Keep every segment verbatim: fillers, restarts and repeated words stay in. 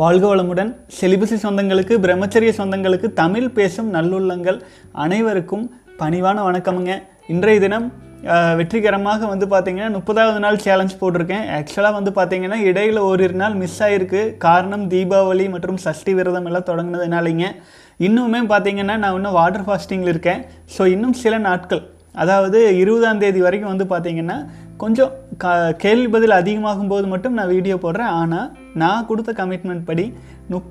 வாழ்க வளமுடன். செலிபசி சொந்தங்களுக்கு, பிரம்மச்சரிய சொந்தங்களுக்கு, தமிழ் பேசும் நல்லுள்ளங்கள் அனைவருக்கும் பணிவான வணக்கமுங்க. இன்றைய தினம் வெற்றிகரமாக வந்து பார்த்திங்கன்னா முப்பதாவது நாள் சேலஞ்ச் போட்டிருக்கேன். ஆக்சுவலாக வந்து பார்த்திங்கன்னா இடையில் ஓரிரு நாள் மிஸ் ஆகிருக்கு. காரணம் தீபாவளி மற்றும் சஷ்டி விரதம் எல்லாம் தொடங்கினதுனாலிங்க. இன்னுமே பார்த்திங்கன்னா நான் இன்னும் வாட்டர் ஃபாஸ்டிங்கில் இருக்கேன். ஸோ இன்னும் சில நாட்கள், அதாவது இருபதாம் தேதி வரைக்கும் வந்து பார்த்திங்கன்னா கொஞ்சம் க கேள்வி பதில் அதிகமாகும் போது மட்டும் நான் வீடியோ போடுறேன். ஆனால் நான் கொடுத்த கமிட்மெண்ட் படி முப்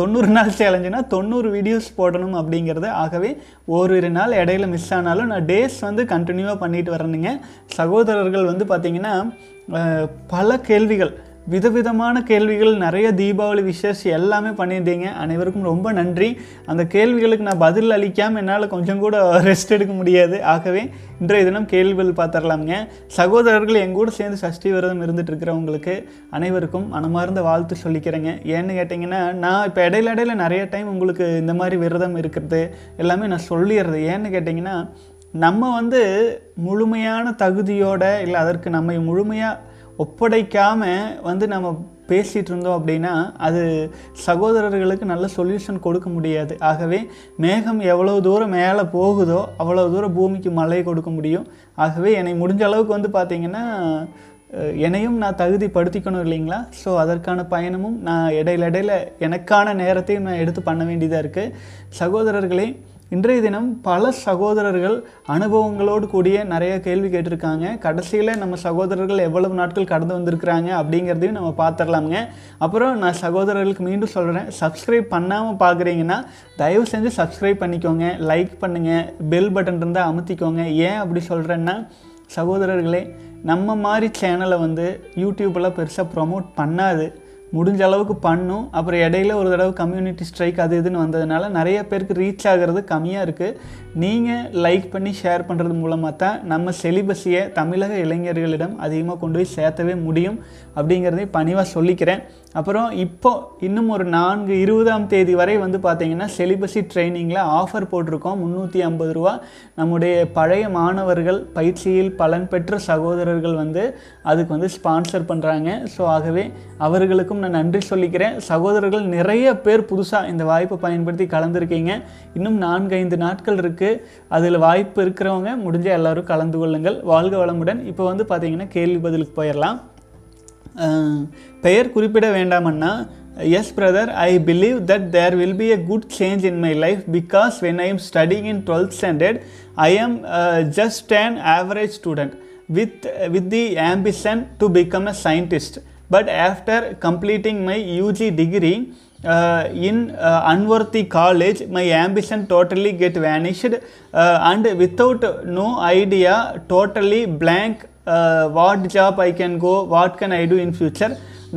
தொண்ணூறு நாள் சேலஞ்சுனா தொண்ணூறு வீடியோஸ் போடணும் அப்படிங்கிறது. ஆகவே ஓரிரு நாள் இடையில மிஸ் ஆனாலும் நான் டேஸ் வந்து கண்டினியூவாக பண்ணிட்டு வரணுங்க. சகோதரர்கள் வந்து பார்த்திங்கன்னா பல கேள்விகள், விதவிதமான கேள்விகள், நிறைய தீபாவளி விஷஸ் எல்லாமே பண்ணியிருந்தீங்க. அனைவருக்கும் ரொம்ப நன்றி. அந்த கேள்விகளுக்கு நான் பதில் அளிக்காமல் என்னால் கொஞ்சம் கூட ரெஸ்ட் எடுக்க முடியாது. ஆகவே இன்றைய தினம் கேள்விகள் பார்த்துடலாமுங்க. சகோதரர்கள், என் கூட சேர்ந்து சஷ்டி விரதம் இருந்துகிட்டு இருக்கிறவங்களுக்கு அனைவருக்கும் மனமார்ந்த வாழ்த்து சொல்லிக்கிறேங்க. ஏன்னு கேட்டிங்கன்னா, நான் இப்போ இடையில இடையில நிறைய டைம் உங்களுக்கு இந்த மாதிரி விரதம் இருக்கிறது எல்லாமே நான் சொல்லிடுறது. ஏன்னு கேட்டிங்கன்னா, நம்ம வந்து முழுமையான தகுதியோட இல்லை, அதற்கு நம்ம முழுமையாக ஒப்படைக்காமல் வந்து நம்ம பேசிகிட்டு இருந்தோம் அப்படின்னா அது சகோதரர்களுக்கு நல்ல சொல்யூஷன் கொடுக்க முடியாது. ஆகவே மேகம் எவ்வளோ தூரம் மேலே போகுதோ அவ்வளோ தூரம் பூமிக்கு மழை கொடுக்க முடியும். ஆகவே என்னை முடிஞ்ச அளவுக்கு வந்து பார்த்திங்கன்னா என்னையும் நான் தகுதிப்படுத்திக்கணும் இல்லைங்களா. ஸோ அதற்கான பயணமும் நான் இடையில இடையில எனக்கான நேரத்தையும் நான் எடுத்து பண்ண வேண்டியதாக இருக்குது. சகோதரர்களே, இன்றைய தினம் பல சகோதரர்கள் அனுபவங்களோடு கூடிய நிறைய கேள்வி கேட்டிருக்காங்க. கடைசியில் நம்ம சகோதரர்கள் எவ்வளவு நாட்கள் கடந்து வந்திருக்கிறாங்க அப்படிங்கிறதையும் நம்ம பார்த்துடலாமுங்க. அப்புறம் நான் சகோதரர்களுக்கு மீண்டும் சொல்கிறேன், சப்ஸ்கிரைப் பண்ணாமல் பார்க்குறீங்கன்னா தயவு செஞ்சு சப்ஸ்கிரைப் பண்ணிக்கோங்க, லைக் பண்ணுங்கள், பெல் பட்டன் இருந்தால் அமுத்திக்கோங்க. ஏன் அப்படி சொல்கிறேன்னா, சகோதரர்களே, நம்ம மாதிரி சேனலை வந்து யூடியூப்பெல்லாம் பெருசாக ப்ரொமோட் பண்ணாது, முடிஞ்ச அளவுக்கு பண்ணும். அப்புறம் இடையில ஒரு தடவை கம்யூனிட்டி ஸ்ட்ரைக் அது இதுன்னு வந்ததுனால நிறைய பேருக்கு ரீச் ஆகிறது கம்மியாக இருக்குது. நீங்கள் லைக் பண்ணி ஷேர் பண்ணுறது மூலமாக தான் நம்ம செலிபஸியை தமிழக இளைஞர்களிடம் அதிகமாக கொண்டு போய் சேர்த்தவே முடியும் அப்படிங்கிறதையும் பணிவாக சொல்லிக்கிறேன். அப்புறம் இப்போது இன்னும் ஒரு நான்கு இருபதாம் தேதி வரை வந்து பார்த்திங்கன்னா செலிபஸி ட்ரைனிங்கில் ஆஃபர் போட்டிருக்கோம். முந்நூற்றி ஐம்பது ரூபா நம்முடைய பழைய மாணவர்கள், பயிற்சியில் பலன் பெற்ற சகோதரர்கள் வந்து அதுக்கு வந்து ஸ்பான்சர் பண்ணுறாங்க. ஸோ ஆகவே அவர்களுக்கும் நான் நன்றி சொல்லிக்கிறேன். சகோதரர்கள் நிறைய பேர் புதுசாக இந்த வாய்ப்பை பயன்படுத்தி கலந்துருக்கீங்க. இன்னும் நான்கு ஐந்து நாட்கள் இருக்குது. அதில் வாய்ப்பு இருக்கிறவங்க முடிஞ்ச எல்லாரும் கலந்து கொள்ளுங்கள். வாழ்க வளமுடன். இப்போ வந்து பார்த்திங்கன்னா கேள்வி பதிலுக்கு போயிடலாம். பெயர் குறிப்பிட வேண்டாமன்னா, yes brother, I believe that there will be a good change in my life because when I am studying in twelfth standard I am just an average student with with the ambition to become a scientist. But after completing my U G degree uh, in uh, unworthy college, my ambition totally get vanished uh, and without no idea, totally blank, uh, what job I can go, what can I do in future.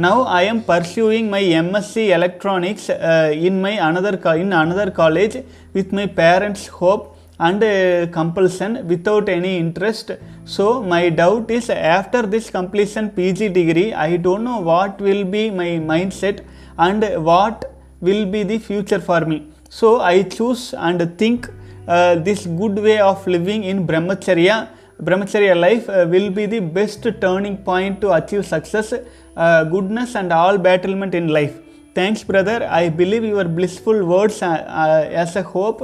Now I am pursuing my M S C electronics uh, in my another in another college with my parents' hope and uh, compulsion without any interest. So my doubt is, after this completion P G degree, I don't know what will be my mindset and what will be the future for me. So I choose and think uh, this good way of living in Brahmacharya. Brahmacharya life uh, will be the best turning point to achieve success, uh, goodness and all battlement in life. Thanks brother, I believe your blissful words uh, uh, as a hope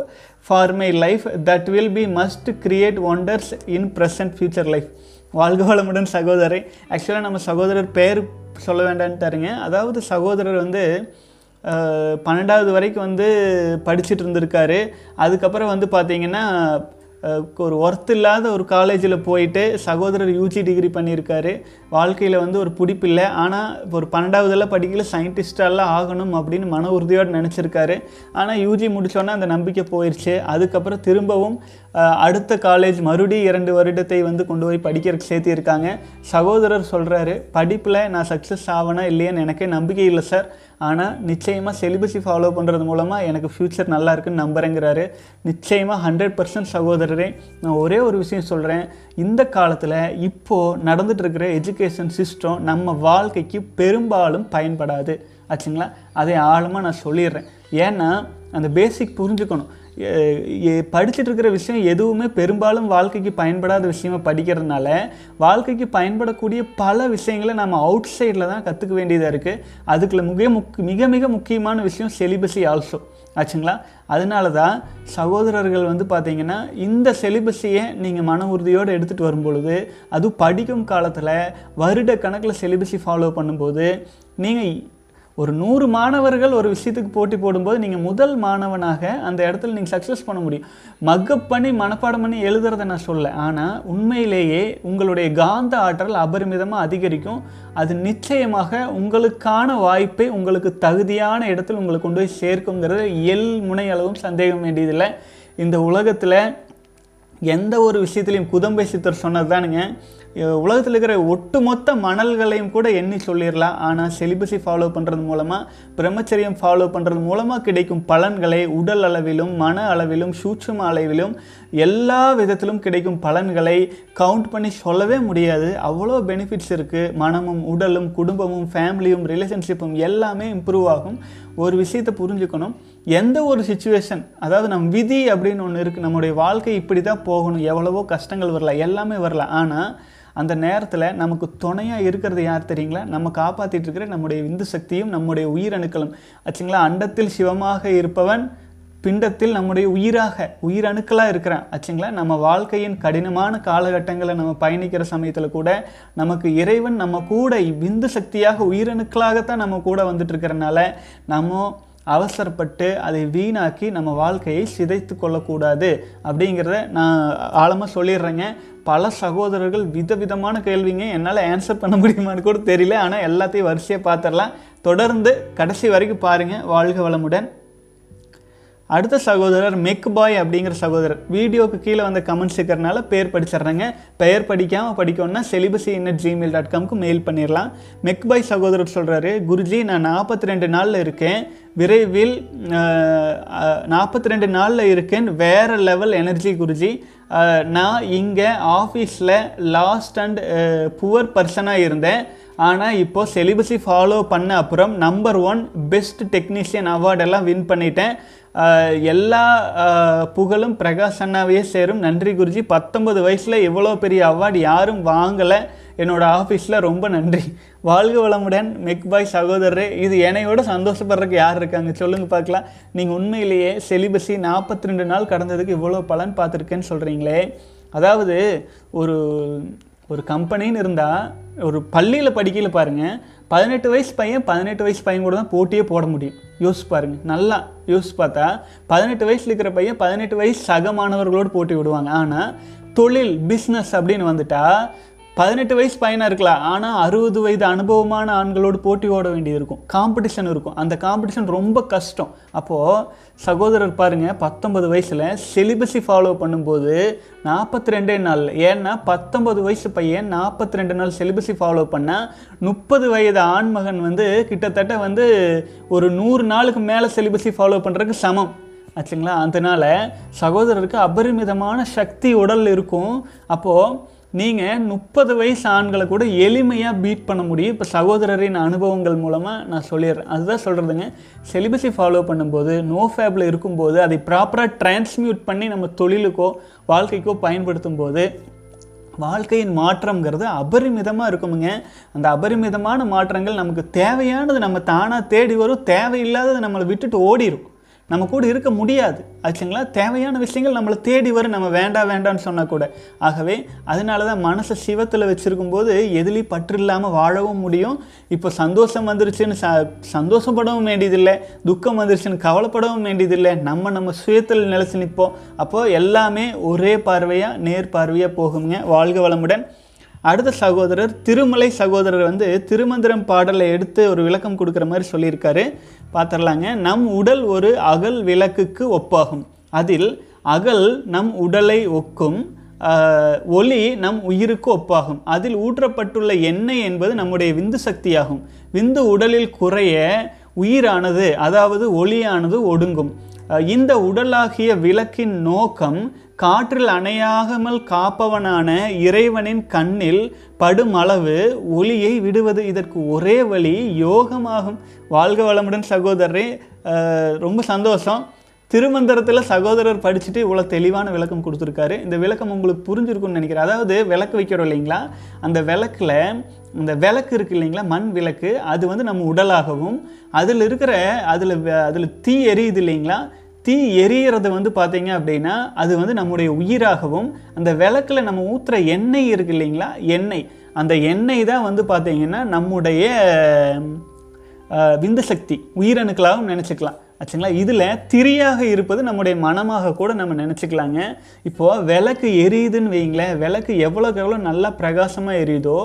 for my life that will be must create wonders in present future life. வாழ்க வளமுடன் சகோதரர். ஆக்சுவலாக நம்ம சகோதரர் பேர் சொல்ல வேண்டான்னு தருங்க. அதாவது சகோதரர் வந்து பன்னெண்டாவது வரைக்கும் வந்து படிச்சுட்டு இருந்திருக்காரு. அதுக்கப்புறம் வந்து பார்த்திங்கன்னா ஒரு ஒர்த் இல்லாத ஒரு காலேஜில் போயிட்டு சகோதரர் யூஜி டிகிரி பண்ணியிருக்காரு. வாழ்க்கையில் வந்து ஒரு பிடிப்பில்லை, ஆனால் ஒரு பன்னெண்டாவதெல்லாம் படிக்கல சயின்டிஸ்டெல்லாம் ஆகணும் அப்படின்னு மன உறுதியோடு நினச்சிருக்காரு. ஆனால் யூஜி முடித்தோன்னே அந்த நம்பிக்கை போயிடுச்சு. அதுக்கப்புறம் திரும்பவும் அடுத்த காலேஜ் மறுபடியும் இரண்டு வருடத்தை வந்து கொண்டு போய் படிக்கிறதுக்கு சேர்த்திருக்காங்க. சகோதரர் சொல்கிறாரு, படிப்பில் நான் சக்ஸஸ் ஆகணும் இல்லையான்னு எனக்கே நம்பிக்கை இல்லை சார், ஆனால் நிச்சயமாக செலிபஸை ஃபாலோ பண்ணுறது மூலமாக எனக்கு ஃப்யூச்சர் நல்லா இருக்குன்னு நம்புகிறேங்கிறாரு. நிச்சயமாக ஹண்ட்ரட் பர்சன்ட் சகோதரரே, நான் ஒரே ஒரு விஷயம் சொல்கிறேன். இந்த காலத்தில் இப்போது நடந்துகிட்ருக்கிற எஜுகேஷன் சிஸ்டம் நம்ம வாழ்க்கைக்கு பெரும்பாலும் பயன்படாது ஆச்சுங்களா. அதை ஆழமாக நான் சொல்லிடுறேன். ஏன்னா அந்த பேசிக் புரிஞ்சுக்கணும். படிச்சுட்டு இருக்கிற விஷயம் எதுவுமே பெரும்பாலும் வாழ்க்கைக்கு பயன்படாத விஷயமாக படிக்கிறதுனால வாழ்க்கைக்கு பயன்படக்கூடிய பல விஷயங்களை நம்ம அவுட் சைடில் தான் கற்றுக்க வேண்டியதாக இருக்குது. அதுக்குள்ள மிக முக் மிக மிக முக்கியமான விஷயம் சிலபஸே ஆல்சோ ஆச்சுங்களா. அதனால தான் சகோதரர்கள் வந்து பார்த்திங்கன்னா இந்த சிலபஸையே நீங்கள் மன உறுதியோடு எடுத்துகிட்டு வரும்பொழுது, அதுவும் படிக்கும் காலத்தில் வருட கணக்கில் சிலபஸை ஃபாலோ பண்ணும்போது, நீங்கள் ஒரு நூறு மாணவர்கள் ஒரு விஷயத்துக்கு போட்டி போடும்போது நீங்கள் முதல் மாணவனாக அந்த இடத்துல நீங்கள் சக்ஸஸ் பண்ண முடியும். மக்கப் பண்ணி மனப்பாடம் பண்ணி எழுதுறத நான் சொல்ல, ஆனால் உண்மையிலேயே உங்களுடைய காந்த ஆற்றல் அபரிமிதமாக அதிகரிக்கும். அது நிச்சயமாக உங்களுக்கான வாய்ப்பை உங்களுக்கு தகுதியான இடத்தில் உங்களை கொண்டு போய் சேர்க்குங்கிறது எல் முனையளவும் சந்தேகம் வேண்டியதில்லை. இந்த உலகத்தில் எந்த ஒரு விஷயத்துலையும் குதம்பை சித்தர் சொன்னது தானுங்க, உலகத்தில் இருக்கிற ஒட்டுமொத்த மணல்களையும் கூட எண்ணி சொல்லிடலாம். ஆனால் சிலபஸை ஃபாலோ பண்ணுறது மூலமாக, பிரம்மச்சரியம் ஃபாலோ பண்ணுறது மூலமாக கிடைக்கும் பலன்களை உடல் அளவிலும் மன அளவிலும் சூட்சும அளவிலும் எல்லா விதத்திலும் கிடைக்கும் பலன்களை கவுண்ட் பண்ணி சொல்லவே முடியாது. அவ்வளோ பெனிஃபிட்ஸ் இருக்குது. மனமும் உடலும் குடும்பமும் ஃபேமிலியும் ரிலேஷன்ஷிப்பும் எல்லாமே இம்ப்ரூவ் ஆகும். ஒரு விஷயத்தை புரிஞ்சுக்கணும், எந்த ஒரு சுச்சுவேஷன், அதாவது நம் விதி அப்படின்னு ஒன்று இருக்குது, நம்முடைய வாழ்க்கை இப்படி தான் போகணும், எவ்வளவோ கஷ்டங்கள் வரலாம், எல்லாமே வரலாம். ஆனால் அந்த நேரத்தில் நமக்கு துணையாக இருக்கிறது யார் தெரியுங்களா? நம்ம காப்பாற்றிட்டு இருக்கிற நம்முடைய விந்து சக்தியும் நம்முடைய உயிரணுக்களும் ஆச்சுங்களா. அண்டத்தில் சிவமாக இருப்பவன் பிண்டத்தில் நம்முடைய உயிராக உயிரணுக்களாக இருக்கிறான் ஆச்சுங்களா. நம்ம வாழ்க்கையின் கடினமான காலகட்டங்களை நம்ம பயணிக்கிற சமயத்தில் கூட நமக்கு இறைவன் நம்ம கூட விந்து சக்தியாக உயிரணுக்களாகத்தான் நம்ம கூட வந்துட்டு இருக்கிறனால நம்ம அவசரப்பட்டு அதை வீணாக்கி நம்ம வாழ்க்கையை சிதைத்து கொள்ளக்கூடாது அப்படிங்கிறத நான் ஆழமாக சொல்லிடுறேங்க. பல சகோதரர்கள் விதவிதமான கேள்விங்க, என்னால் ஆன்சர் பண்ண முடியுமான்னு கூட தெரியல, ஆனால் எல்லாத்தையும் வரிசையாக பார்த்துடலாம். தொடர்ந்து கடைசி வரைக்கும் பாருங்கள். வாழ்க வளமுடன். அடுத்த சகோதரர் மெக்பாய் அப்படிங்கிற சகோதரர், வீடியோக்கு கீழே வந்து கமெண்ட்ஸ் இருக்கிறனால பேர் படிச்சிட்றேங்க. பெயர் படிக்காமல் படிக்கணும்னா சிலபஸி இன்னட் ஜிமெயில் டாட் காம்க்கு மெயில் பண்ணிடலாம். மெக்பாய் சகோதரர் சொல்கிறாரு, குருஜி நான் நாற்பத்தி ரெண்டு நாளில் இருக்கேன், விரைவில் நாற்பத்தி ரெண்டு நாளில் இருக்கேன், வேறு லெவல் எனர்ஜி குருஜி. நான் இங்கே ஆஃபீஸில் லாஸ்ட் அண்ட் புவர் பர்சனாக இருந்தேன், ஆனால் இப்போது சிலபஸை ஃபாலோ பண்ண அப்புறம் நம்பர் ஒன் பெஸ்ட் டெக்னீஷியன் அவார்டெல்லாம் வின் பண்ணிட்டேன். எல்லா புகழும் பிரகாஷ் அண்ணாவையே சேரும். நன்றி குருஜி. பத்தொம்பது வயசில் இவ்வளோ பெரிய அவார்டு யாரும் வாங்கலை, என்னோடய ஆஃபீஸில் ரொம்ப நன்றி. வாழ்க வளமுடன் மெக்பாய் சகோதரரே. இது என்னையோட சந்தோஷப்படுறதுக்கு யார் இருக்காங்க சொல்லுங்கள் பார்க்கலாம். நீங்கள் உண்மையிலேயே சிலபஸை நாற்பத்தி ரெண்டு நாள் கடந்ததுக்கு இவ்வளோ பலன் பார்த்துருக்கேன்னு சொல்கிறீங்களே, அதாவது ஒரு ஒரு கம்பெனின்னு இருந்தால் ஒரு பள்ளியில் படிக்கையில் பாருங்கள், பதினெட்டு வயசு பையன் பதினெட்டு வயசு பையன் கூட தான் போட்டியே போட முடியும். யோசிச்சு பாருங்கள், நல்லா யோசிச்சு பார்த்தா பதினெட்டு வயசில் இருக்கிற பையன் பதினெட்டு வயசு சக மாணவர்களோடு போட்டி விடுவாங்க. ஆனால் தொழில் பிஸ்னஸ் அப்படின்னு வந்துட்டால் பதினெட்டு வயசு பையனாக இருக்கலாம், ஆனால் அறுபது வயது அனுபவமான ஆண்களோடு போட்டி ஓட வேண்டியது இருக்கும். காம்படிஷன் இருக்கும், அந்த காம்படிஷன் ரொம்ப கஷ்டம். அப்போது சகோதரர் பாருங்கள், பத்தொம்பது வயசில் சிலபஸை ஃபாலோ பண்ணும்போது நாற்பத்தி ரெண்டே நாள், ஏன்னா பத்தொம்பது வயசு பையன் நாற்பத்தி ரெண்டு நாள் சிலபஸை ஃபாலோ பண்ணால் முப்பது வயது ஆண்மகன் வந்து கிட்டத்தட்ட வந்து ஒரு நூறு நாளுக்கு மேலே சிலபஸை ஃபாலோ பண்ணுறதுக்கு சமம் ஆச்சுங்களா. அதனால் சகோதரருக்கு அபரிமிதமான சக்தி உடல் இருக்கும். அப்போது நீங்கள் முப்பது வயசு ஆண்களை கூட எளிமையாக பீட் பண்ண முடியும். இப்போ சகோதரரின் அனுபவங்கள் மூலமாக நான் சொல்லிடுறேன். அதுதான் சொல்கிறதுங்க, சிலபஸை ஃபாலோ பண்ணும்போது நோ ஃபேபில் இருக்கும்போது அதை ப்ராப்பராக டிரான்ஸ்மியூட் பண்ணி நம்ம தொழிலுக்கோ வாழ்க்கைக்கோ பயன்படுத்தும் போது வாழ்க்கையின் மாற்றங்கிறது அபரிமிதமாக இருக்குமுங்க. அந்த அபரிமிதமான மாற்றங்கள் நமக்கு தேவையானது நம்ம தானாக தேடி வரும், தேவையில்லாதது நம்மளை விட்டுட்டு ஓடிடும், நம்ம கூட இருக்க முடியாது ஆச்சுங்களா. தேவையான விஷயங்கள் நம்மளை தேடி வரும், நம்ம வேண்டாம் வேண்டான்னு சொன்னால் கூட. ஆகவே அதனால தான் மனசை சிவத்தில் வச்சுருக்கும்போது எதுலேயும் பற்று இல்லாமல் வாழவும் முடியும். இப்போ சந்தோஷம் வந்துருச்சுன்னு ச சந்தோஷப்படவும் வேண்டியதில்லை, துக்கம் வந்துருச்சுன்னு கவலைப்படவும் வேண்டியதில்லை, நம்ம நம்ம சுயத்தில் நிலச்சி நிற்போம். அப்போது எல்லாமே ஒரே பார்வையாக நேர் பார்வையாக போகுங்க. வாழ்க வளமுடன். அடுத்த சகோதரர் திருமலை சகோதரர் வந்து திருமந்திரம் பாடலை எடுத்து ஒரு விளக்கம் கொடுக்குற மாதிரி சொல்லியிருக்காரு, பார்த்துடலாங்க. நம் உடல் ஒரு அகல் விளக்குக்கு ஒப்பாகும், அதில் அகல் நம் உடலை ஒக்கும், ஒளி நம் உயிருக்கு ஒப்பாகும், அதில் ஊற்றப்பட்டுள்ள எண்ணெய் என்பது நம்முடைய விந்து சக்தியாகும். விந்து உடலில் குறைய உயிரானது அதாவது ஒளியானது ஒடுங்கும். இந்த உடலாகிய விளக்கின் நோக்கம் காற்றில் அணையாகாமல் காப்பவனான இறைவனின் கண்ணில் படுமளவு ஒளியை விடுவது. இதற்கு ஒரே வழி யோகமாகும். வாழ்க வளமுடன் சகோதரரே, ரொம்ப சந்தோஷம். திருமந்திரத்தில் சகோதரர் படிச்சுட்டு இவ்வளோ தெளிவான விளக்கம் கொடுத்துருக்காரு. இந்த விளக்கம் உங்களுக்கு புரிஞ்சிருக்குன்னு நினைக்கிறேன். அதாவது விளக்கு வைக்கிறோம் இல்லைங்களா, அந்த விளக்கில் இந்த விளக்கு இருக்குது இல்லைங்களா, மண் விளக்கு, அது வந்து நம்ம உடலாகவும் அதில் இருக்கிற அதில் அதில் தீ எரியுது இல்லைங்களா, தீ எரியறது வந்து பார்த்தீங்க அப்படின்னா அது வந்து நம்முடைய உயிராகவும், அந்த விளக்கில் நம்ம ஊற்றுற எண்ணெய் இருக்குது இல்லைங்களா, எண்ணெய், அந்த எண்ணெய் தான் வந்து பார்த்தீங்கன்னா நம்முடைய விந்துசக்தி, உயிரணுக்களாகவும் நினச்சிக்கலாம் ஆச்சுங்களா. இதில் திரியாக இருப்பது நம்முடைய மனமாக கூட நம்ம நினச்சிக்கலாங்க. இப்போது விளக்கு எரியுதுன்னு வைங்களேன், விளக்கு எவ்வளோக்கு எவ்வளோ நல்லா பிரகாசமாக எரியுதோ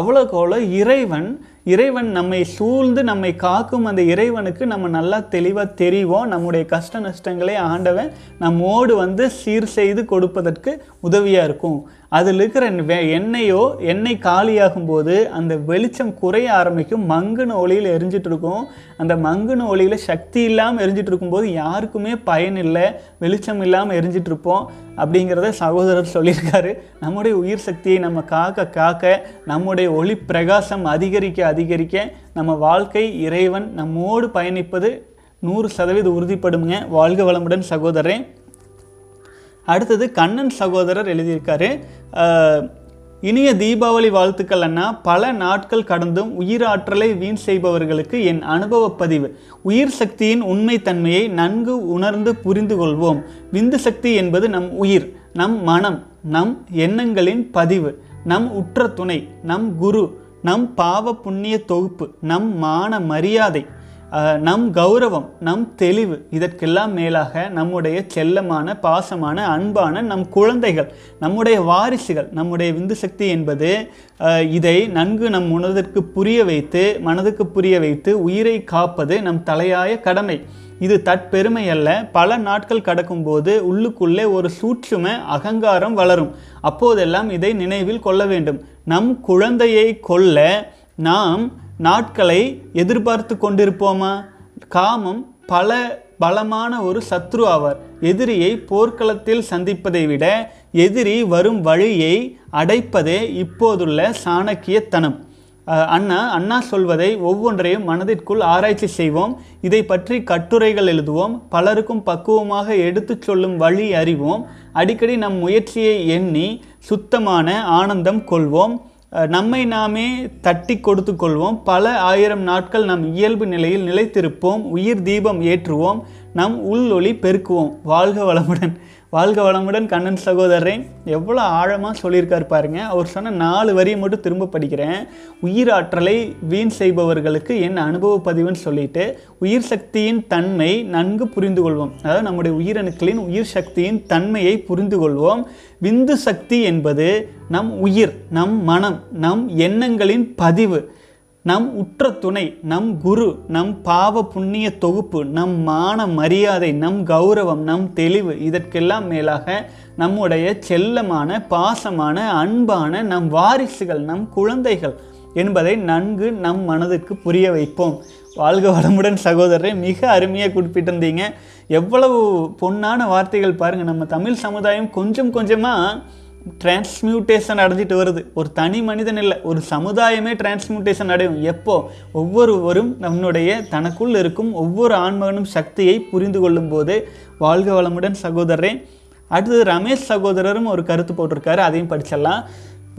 அவ்வளோக்கு எவ்வளோ இறைவன் இறைவன் நம்மை சூழ்ந்து நம்மை காக்கும் அந்த இறைவனுக்கு நம்ம நல்லா தெளிவாக தெரிவோம். நம்முடைய கஷ்ட நஷ்டங்களை ஆண்டவன் நம்மோடு வந்து சீர் செய்து கொடுப்பதற்கு உதவியாக இருக்கும். அதில் இருக்கிற எண்ணெயோ எண்ணெய் காலியாகும் போது அந்த வெளிச்சம் குறைய ஆரம்பிக்கும். மங்குன ஒளியில் எரிஞ்சிட்ருக்கும், அந்த மங்குன ஒளியில் சக்தி இல்லாமல் எரிஞ்சிட்டு இருக்கும்போது யாருக்குமே பயன் இல்லை, வெளிச்சம் இல்லாமல் எரிஞ்சிட்ருப்போம் அப்படிங்கிறத சகோதரர் சொல்லியிருக்காரு. நம்முடைய உயிர் சக்தியை நம்ம காக்க காக்க நம்முடைய ஒளி பிரகாசம் அதிகரிக்க அதிகரிக்க நம்ம வாழ்க்கை இறைவன் நம்மோடு பயணிப்பது நூறு சதவீதம் உறுதிப்படுங்க. வாழ்க வளமுடன் சகோதரரே. அடுத்தது கண்ணன் சகோதரர் எழுதியிருக்காரு, இனிய தீபாவளி வாழ்த்துக்கள் அண்ணா. பல நாட்கள் கடந்தும் உயிராற்றலை வீண் செய்பவர்களுக்கு என் அனுபவ பதிவு. உயிர் சக்தியின் உண்மை தன்மையை நன்கு உணர்ந்து புரிந்து கொள்வோம். விந்து சக்தி என்பது நம் உயிர், நம் மனம், நம் எண்ணங்களின் பதிவு, நம் உற்ற துணை, நம் குரு, நம் பாவ புண்ணிய தொகுப்பு, நம் மான மரியாதை, நம் கௌரவம், நம் தெளிவு, இதற்கெல்லாம் மேலாக நம்முடைய செல்லமான பாசமான அன்பான நம் குழந்தைகள், நம்முடைய வாரிசுகள், நம்முடைய விந்து சக்தி என்பது. இதை நன்கு நம் மனதிற்கு புரிய வைத்து மனதுக்கு புரிய வைத்து உயிரை காப்பது நம் தலையாய கடமை. இது தற்பெருமை அல்ல. பல நாட்கள் கடக்கும்போது உள்ளுக்குள்ளே ஒரு சூட்சும அகங்காரம் வளரும். அப்போதெல்லாம் இதை நினைவில் கொள்ள வேண்டும். நம் குழந்தையை கொல்ல நாம் நாட்களை எதிர்பார்த்து கொண்டிருப்போமா? காமம் பல பலமான ஒரு சத்ரு ஆவார். எதிரியை போர்க்களத்தில் சந்திப்பதை விட எதிரி வரும் வழியை அடைப்பதே இப்போதுள்ள சாணக்கியத்தனம். அண்ணா அண்ணா சொல்வதை ஒவ்வொன்றையும் மனதிற்குள் ஆராய்ச்சி செய்வோம். இதை பற்றி கட்டுரைகள் எழுதுவோம். பலருக்கும் பக்குவமாக எடுத்து சொல்லும் வழி அறிவோம். அடிக்கடி நம் முயற்சியை எண்ணி சுத்தமான ஆனந்தம் கொள்வோம். நம்மை நாமே தட்டி கொடுத்து கொள்வோம். பல ஆயிரம் நாட்கள் நம் இயல்பு நிலையில் நிலைத்திருப்போம். உயிர் தீபம் ஏற்றுவோம். நம் உள்ளொளி பெருக்குவோம். வாழ்க வளமுடன். வாழ்க வளமுடன் கண்ணன் சகோதரரே. எவ்வளோ ஆழமாக சொல்லியிருக்கார் பாருங்கள். அவர் சொன்ன நாலு வரியை மட்டும் திரும்ப படிக்கிறேன். உயிராற்றலை வீண் செய்பவர்களுக்கு என் அனுபவ பதிவுன்னு சொல்லிட்டு உயிர் சக்தியின் தன்மை நன்கு புரிந்து கொள்வோம். அதாவது நம்முடைய உயிரணுக்களின் உயிர் சக்தியின் தன்மையை புரிந்து கொள்வோம். விந்து சக்தி என்பது நம் உயிர், நம் மனம், நம் எண்ணங்களின் பதிவு, நம் உற்ற துணை, நம் குரு, நம் பாவ புண்ணிய தொகுப்பு, நம் மான மரியாதை, நம் கௌரவம், நம் தெளிவு, இதற்கெல்லாம் மேலாக நம்முடைய செல்லமான பாசமான அன்பான நம் வாரிசுகள், நம் குழந்தைகள் என்பதை நன்கு நம் மனதுக்கு புரிய வைப்போம். வாழ்க வளமுடன் சகோதரரை. மிக அருமையாக குறிப்பிட்டிருந்தீங்க. எவ்வளவு பொன்னான வார்த்தைகள் பாருங்கள். நம்ம தமிழ் சமுதாயம் கொஞ்சம் கொஞ்சமாக டிரான்ஸ்மியூட்டேஷன் அடைஞ்சிட்டு வருது. ஒரு தனி மனிதன் இல்லை, ஒரு சமுதாயமே டிரான்ஸ்மியூட்டேஷன் அடையும். எப்போ ஒவ்வொருவரும் நம்முடைய தனக்குள் இருக்கும் ஒவ்வொரு ஆன்மகனும் சக்தியை புரிந்து கொள்ளும் போது. வாழ்க வளமுடன் சகோதரரே. அடுத்தது ரமேஷ் சகோதரரும் ஒரு கருத்து போட்டிருக்காரு, அதையும் படிச்சிடலாம்.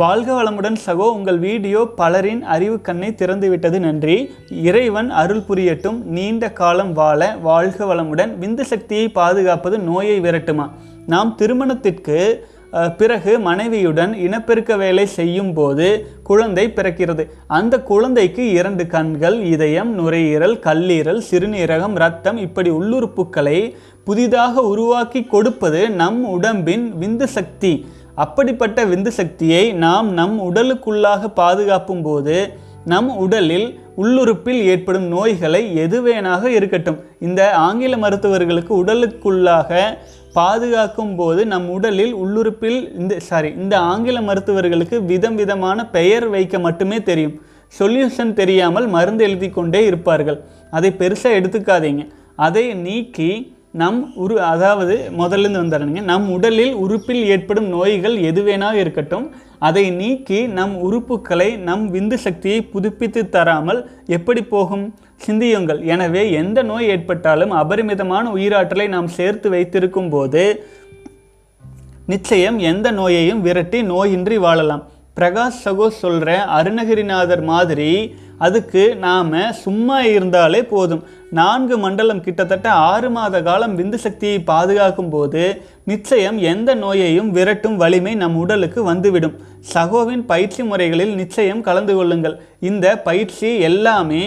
வாழ்க வளமுடன் சகோ. உங்கள் வீடியோ பலரின் அறிவு கண்ணை திறந்து விட்டது. நன்றி. இறைவன் அருள் புரியட்டும். நீண்ட காலம் வாழ. வாழ்க வளமுடன். விந்து சக்தியை பாதுகாப்பது நோயை விரட்டுமா? நாம் திருமணத்திற்கு பிறகு மனைவியுடன் இனப்பெருக்க வேலை செய்யும் போது குழந்தை பிறக்கிறது. அந்த குழந்தைக்கு இரண்டு கண்கள், இதயம், நுரையீரல், கல்லீரல், சிறுநீரகம், இரத்தம் இப்படி உள்ளுறுப்புக்களை புதிதாக உருவாக்கி கொடுப்பது நம் உடம்பின் விந்து சக்தி. அப்படிப்பட்ட விந்து சக்தியை நாம் நம் உடலுக்குள்ளாக பாதுகாக்கும் போது நம் உடலில் உள்ளுறுப்பில் ஏற்படும் நோய்களை எதுவேனாக இருக்கட்டும், இந்த ஆங்கில மருத்துவர்களுக்கு உடலுக்குள்ளாக பாதுகாக்கும் போது நம் உடலில் உள்ளுறுப்பில் இந்த சாரி இந்த ஆங்கில மருத்துவர்களுக்கு விதம் விதமான பெயர் வைக்க மட்டுமே தெரியும். சொல்யூஷன் தெரியாமல் மருந்து எழுதி கொண்டே இருப்பார்கள். அதை பெருசாக எடுத்துக்காதீங்க. அதை நீக்கி நம் உரு அதாவது முதல்லேருந்து வந்துடுறீங்க. நம் உடலில் உறுப்பில் ஏற்படும் நோய்கள் எதுவேனாக இருக்கட்டும் அதை நீக்கி நம் உறுப்புகளை நம் விந்து சக்தியை புதுப்பித்து தராமல் எப்படி போகும்? சிந்தியுங்கள். எனவே எந்த நோய் ஏற்பட்டாலும் அபரிமிதமான உயிராற்றலை நாம் சேர்த்து வைத்திருக்கும் போது நிச்சயம் எந்த நோயையும் விரட்டி நோயின்றி வாழலாம். பிரகாஷ் சகோ சொல்கிற அருணகிரிநாதர் மாதிரி அதுக்கு நாம் சும்மா இருந்தாலே போதும். நான்கு மண்டலம் கிட்டத்தட்ட ஆறு மாத காலம் விந்து சக்தியை பாதுகாக்கும் போது நிச்சயம் எந்த நோயையும் விரட்டும் வலிமை நம் உடலுக்கு வந்துவிடும். சகோவின் பயிற்சி முறைகளில் நிச்சயம் கலந்து கொள்ளுங்கள். இந்த பயிற்சி எல்லாமே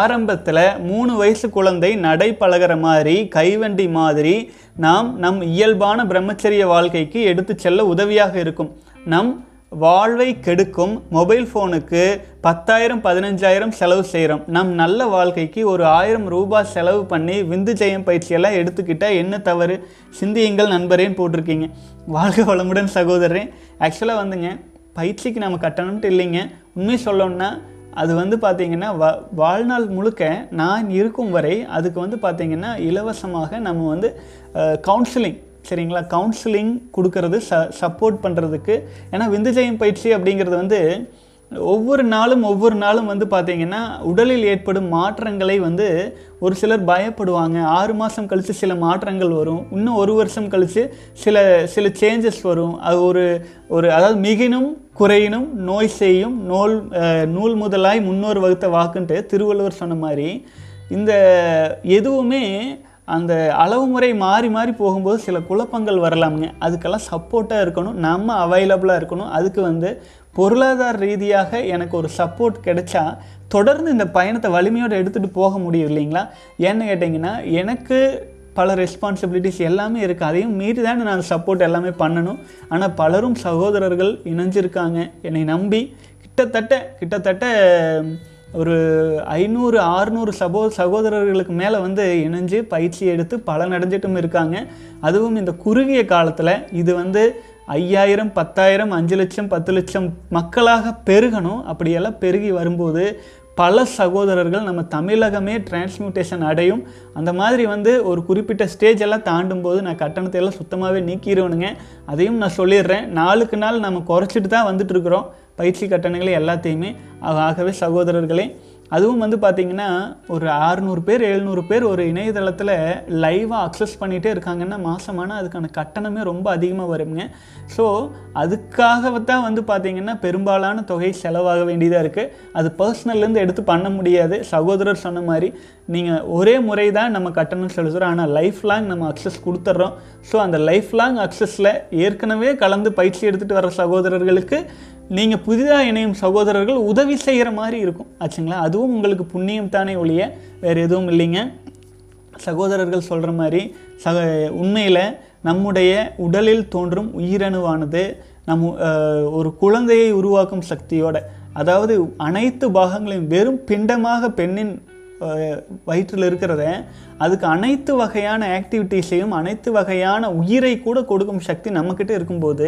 ஆரம்பத்தில் மூணு வயசு குழந்தை நடை பழகிற மாதிரி, கைவண்டி மாதிரி நாம் நம் இயல்பான பிரம்மச்சரிய வாழ்க்கைக்கு எடுத்து செல்ல உதவியாக இருக்கும். நம் வாழ்வை கெடுக்கும் மொபைல் ஃபோனுக்கு பத்தாயிரம் பதினஞ்சாயிரம் செலவு செய்கிறோம். நம் நல்ல வாழ்க்கைக்கு ஒரு ஆயிரம் ரூபாய் செலவு பண்ணி விந்து ஜெயம் பயிற்சியெல்லாம் எடுத்துக்கிட்டால் என்ன தவறு? சிந்தியுங்கள் நண்பரேன்னு போட்டிருக்கீங்க. வாழ்க வளமுடன் சகோதரன். ஆக்சுவலாக வந்துங்க பயிற்சிக்கு நம்ம கட்டணும்ட்டு இல்லைங்க. உண்மையை சொல்லணும்னா அது வந்து பார்த்திங்கன்னா வா வாழ்நாள் முழுக்க நான் இருக்கும் வரை அதுக்கு வந்து பார்த்திங்கன்னா இலவசமாக நம்ம வந்து கவுன்சிலிங், சரிங்களா, கவுன்சிலிங் கொடுக்கறது, ச சப்போர்ட் பண்ணுறதுக்கு. ஏன்னா விந்துஜயம் பயிற்சி அப்படிங்கிறது வந்து ஒவ்வொரு நாளும் ஒவ்வொரு நாளும் வந்து பார்த்திங்கன்னா உடலில் ஏற்படும் மாற்றங்களை வந்து ஒரு சிலர் பயப்படுவாங்க. ஆறு மாதம் கழித்து சில மாற்றங்கள் வரும், இன்னும் ஒரு வருஷம் கழித்து சில சில சேஞ்சஸ் வரும். அது ஒரு ஒரு அதாவது மிகினும் குறையினும் நோய் செய்யும் நூல் நூல் முதலாய் முன்னோர் வகுத்த வாக்குன்ட்டு திருவள்ளுவர் சொன்ன மாதிரி இந்த எதுவுமே அந்த அளவு முறை மாறி மாறி போகும்போது சில குழப்பங்கள் வரலாமுங்க. அதுக்கெல்லாம் சப்போர்ட்டாக இருக்கணும், நம்ம அவைலபிளாக இருக்கணும். அதுக்கு வந்து பொருளாதார ரீதியாக எனக்கு ஒரு சப்போர்ட் கிடைச்சா தொடர்ந்து இந்த பயணத்தை வலிமையோடு எடுத்துகிட்டு போக முடியும் இல்லைங்களா? ஏன்னு கேட்டிங்கன்னா எனக்கு பல ரெஸ்பான்சிபிலிட்டிஸ் எல்லாமே இருக்குது. அதையும் மீறி தானே நான் சப்போர்ட் எல்லாமே பண்ணணும். ஆனால் பலரும் சகோதரர்கள் இணைஞ்சிருக்காங்க என்னை நம்பி. கிட்டத்தட்ட கிட்டத்தட்ட ஒரு ஐநூறு ஆறுநூறு சகோ சகோதரர்களுக்கு மேலே வந்து இணைஞ்சு பயிற்சி எடுத்து பலனடைஞ்சிட்டும் இருக்காங்க. அதுவும் இந்த குறுகிய காலத்தில் இது வந்து ஐயாயிரம் பத்தாயிரம் அஞ்சு லட்சம் பத்து லட்சம் மக்களாக பெருகணும். அப்படியெல்லாம் பெருகி வரும்போது பல சகோதரர்கள் நம்ம தமிழகமே டிரான்ஸ்மியூட்டேஷன் அடையும். அந்த மாதிரி வந்து ஒரு குறிப்பிட்ட ஸ்டேஜ் எல்லாம் தாண்டும் போது நான் கட்டணத்தை எல்லாம் சுத்தமாகவே நீக்கிடுவேனுங்க. அதையும் நான் சொல்லிடுறேன். நாளுக்கு நாள் நம்ம குறைச்சிட்டு தான் வந்துட்டுருக்குறோம் பயிற்சி கட்டணங்களை எல்லாத்தையுமே. ஆகவே சகோதரர்களே, அதுவும் வந்து பார்த்திங்கன்னா ஒரு ஆறுநூறு பேர் எழுநூறு பேர் ஒரு இணையதளத்தில் லைவாக அக்சஸ் பண்ணிகிட்டே இருக்காங்கன்னா மாதமான அதுக்கான கட்டணமே ரொம்ப அதிகமாக வருங்க. ஸோ அதுக்காகத்தான் வந்து பார்த்திங்கன்னா பெரும்பாலான தொகை செலவாக வேண்டியதாக இருக்குது. அது பர்சனல்லேருந்து எடுத்து பண்ண முடியாது. சகோதரர் சொன்ன மாதிரி நீங்கள் ஒரே முறை தான் நம்ம கட்டணம் செலுத்துகிறோம், ஆனால் லைஃப் லாங் நம்ம அக்சஸ் கொடுத்துட்றோம். ஸோ அந்த லைஃப் லாங் அக்சஸில் ஏற்கனவே கலந்து பயிற்சி எடுத்துகிட்டு வர சகோதரர்களுக்கு நீங்கள் புதிதாக இணையும் சகோதரர்கள் உதவி செய்கிற மாதிரி இருக்கும் ஆச்சுங்களா? அதுவும் உங்களுக்கு புண்ணியம் தானே ஒழிய வேறு எதுவும் இல்லைங்க. சகோதரர்கள் சொல்கிற மாதிரி சக உண்மையில் நம்முடைய உடலில் தோன்றும் உயிரணுவானது நம் ஒரு குழந்தையை உருவாக்கும் சக்தியோட, அதாவது அனைத்து பாகங்களையும் வெறும் பிண்டமாக பெண்ணின் வயிற்றில் இருக்கிறத அதுக்கு அனைத்து வகையான ஆக்டிவிட்டீஸையும் அனைத்து வகையான உயிரை கூட கொடுக்கும் சக்தி நம்மக்கிட்ட இருக்கும்போது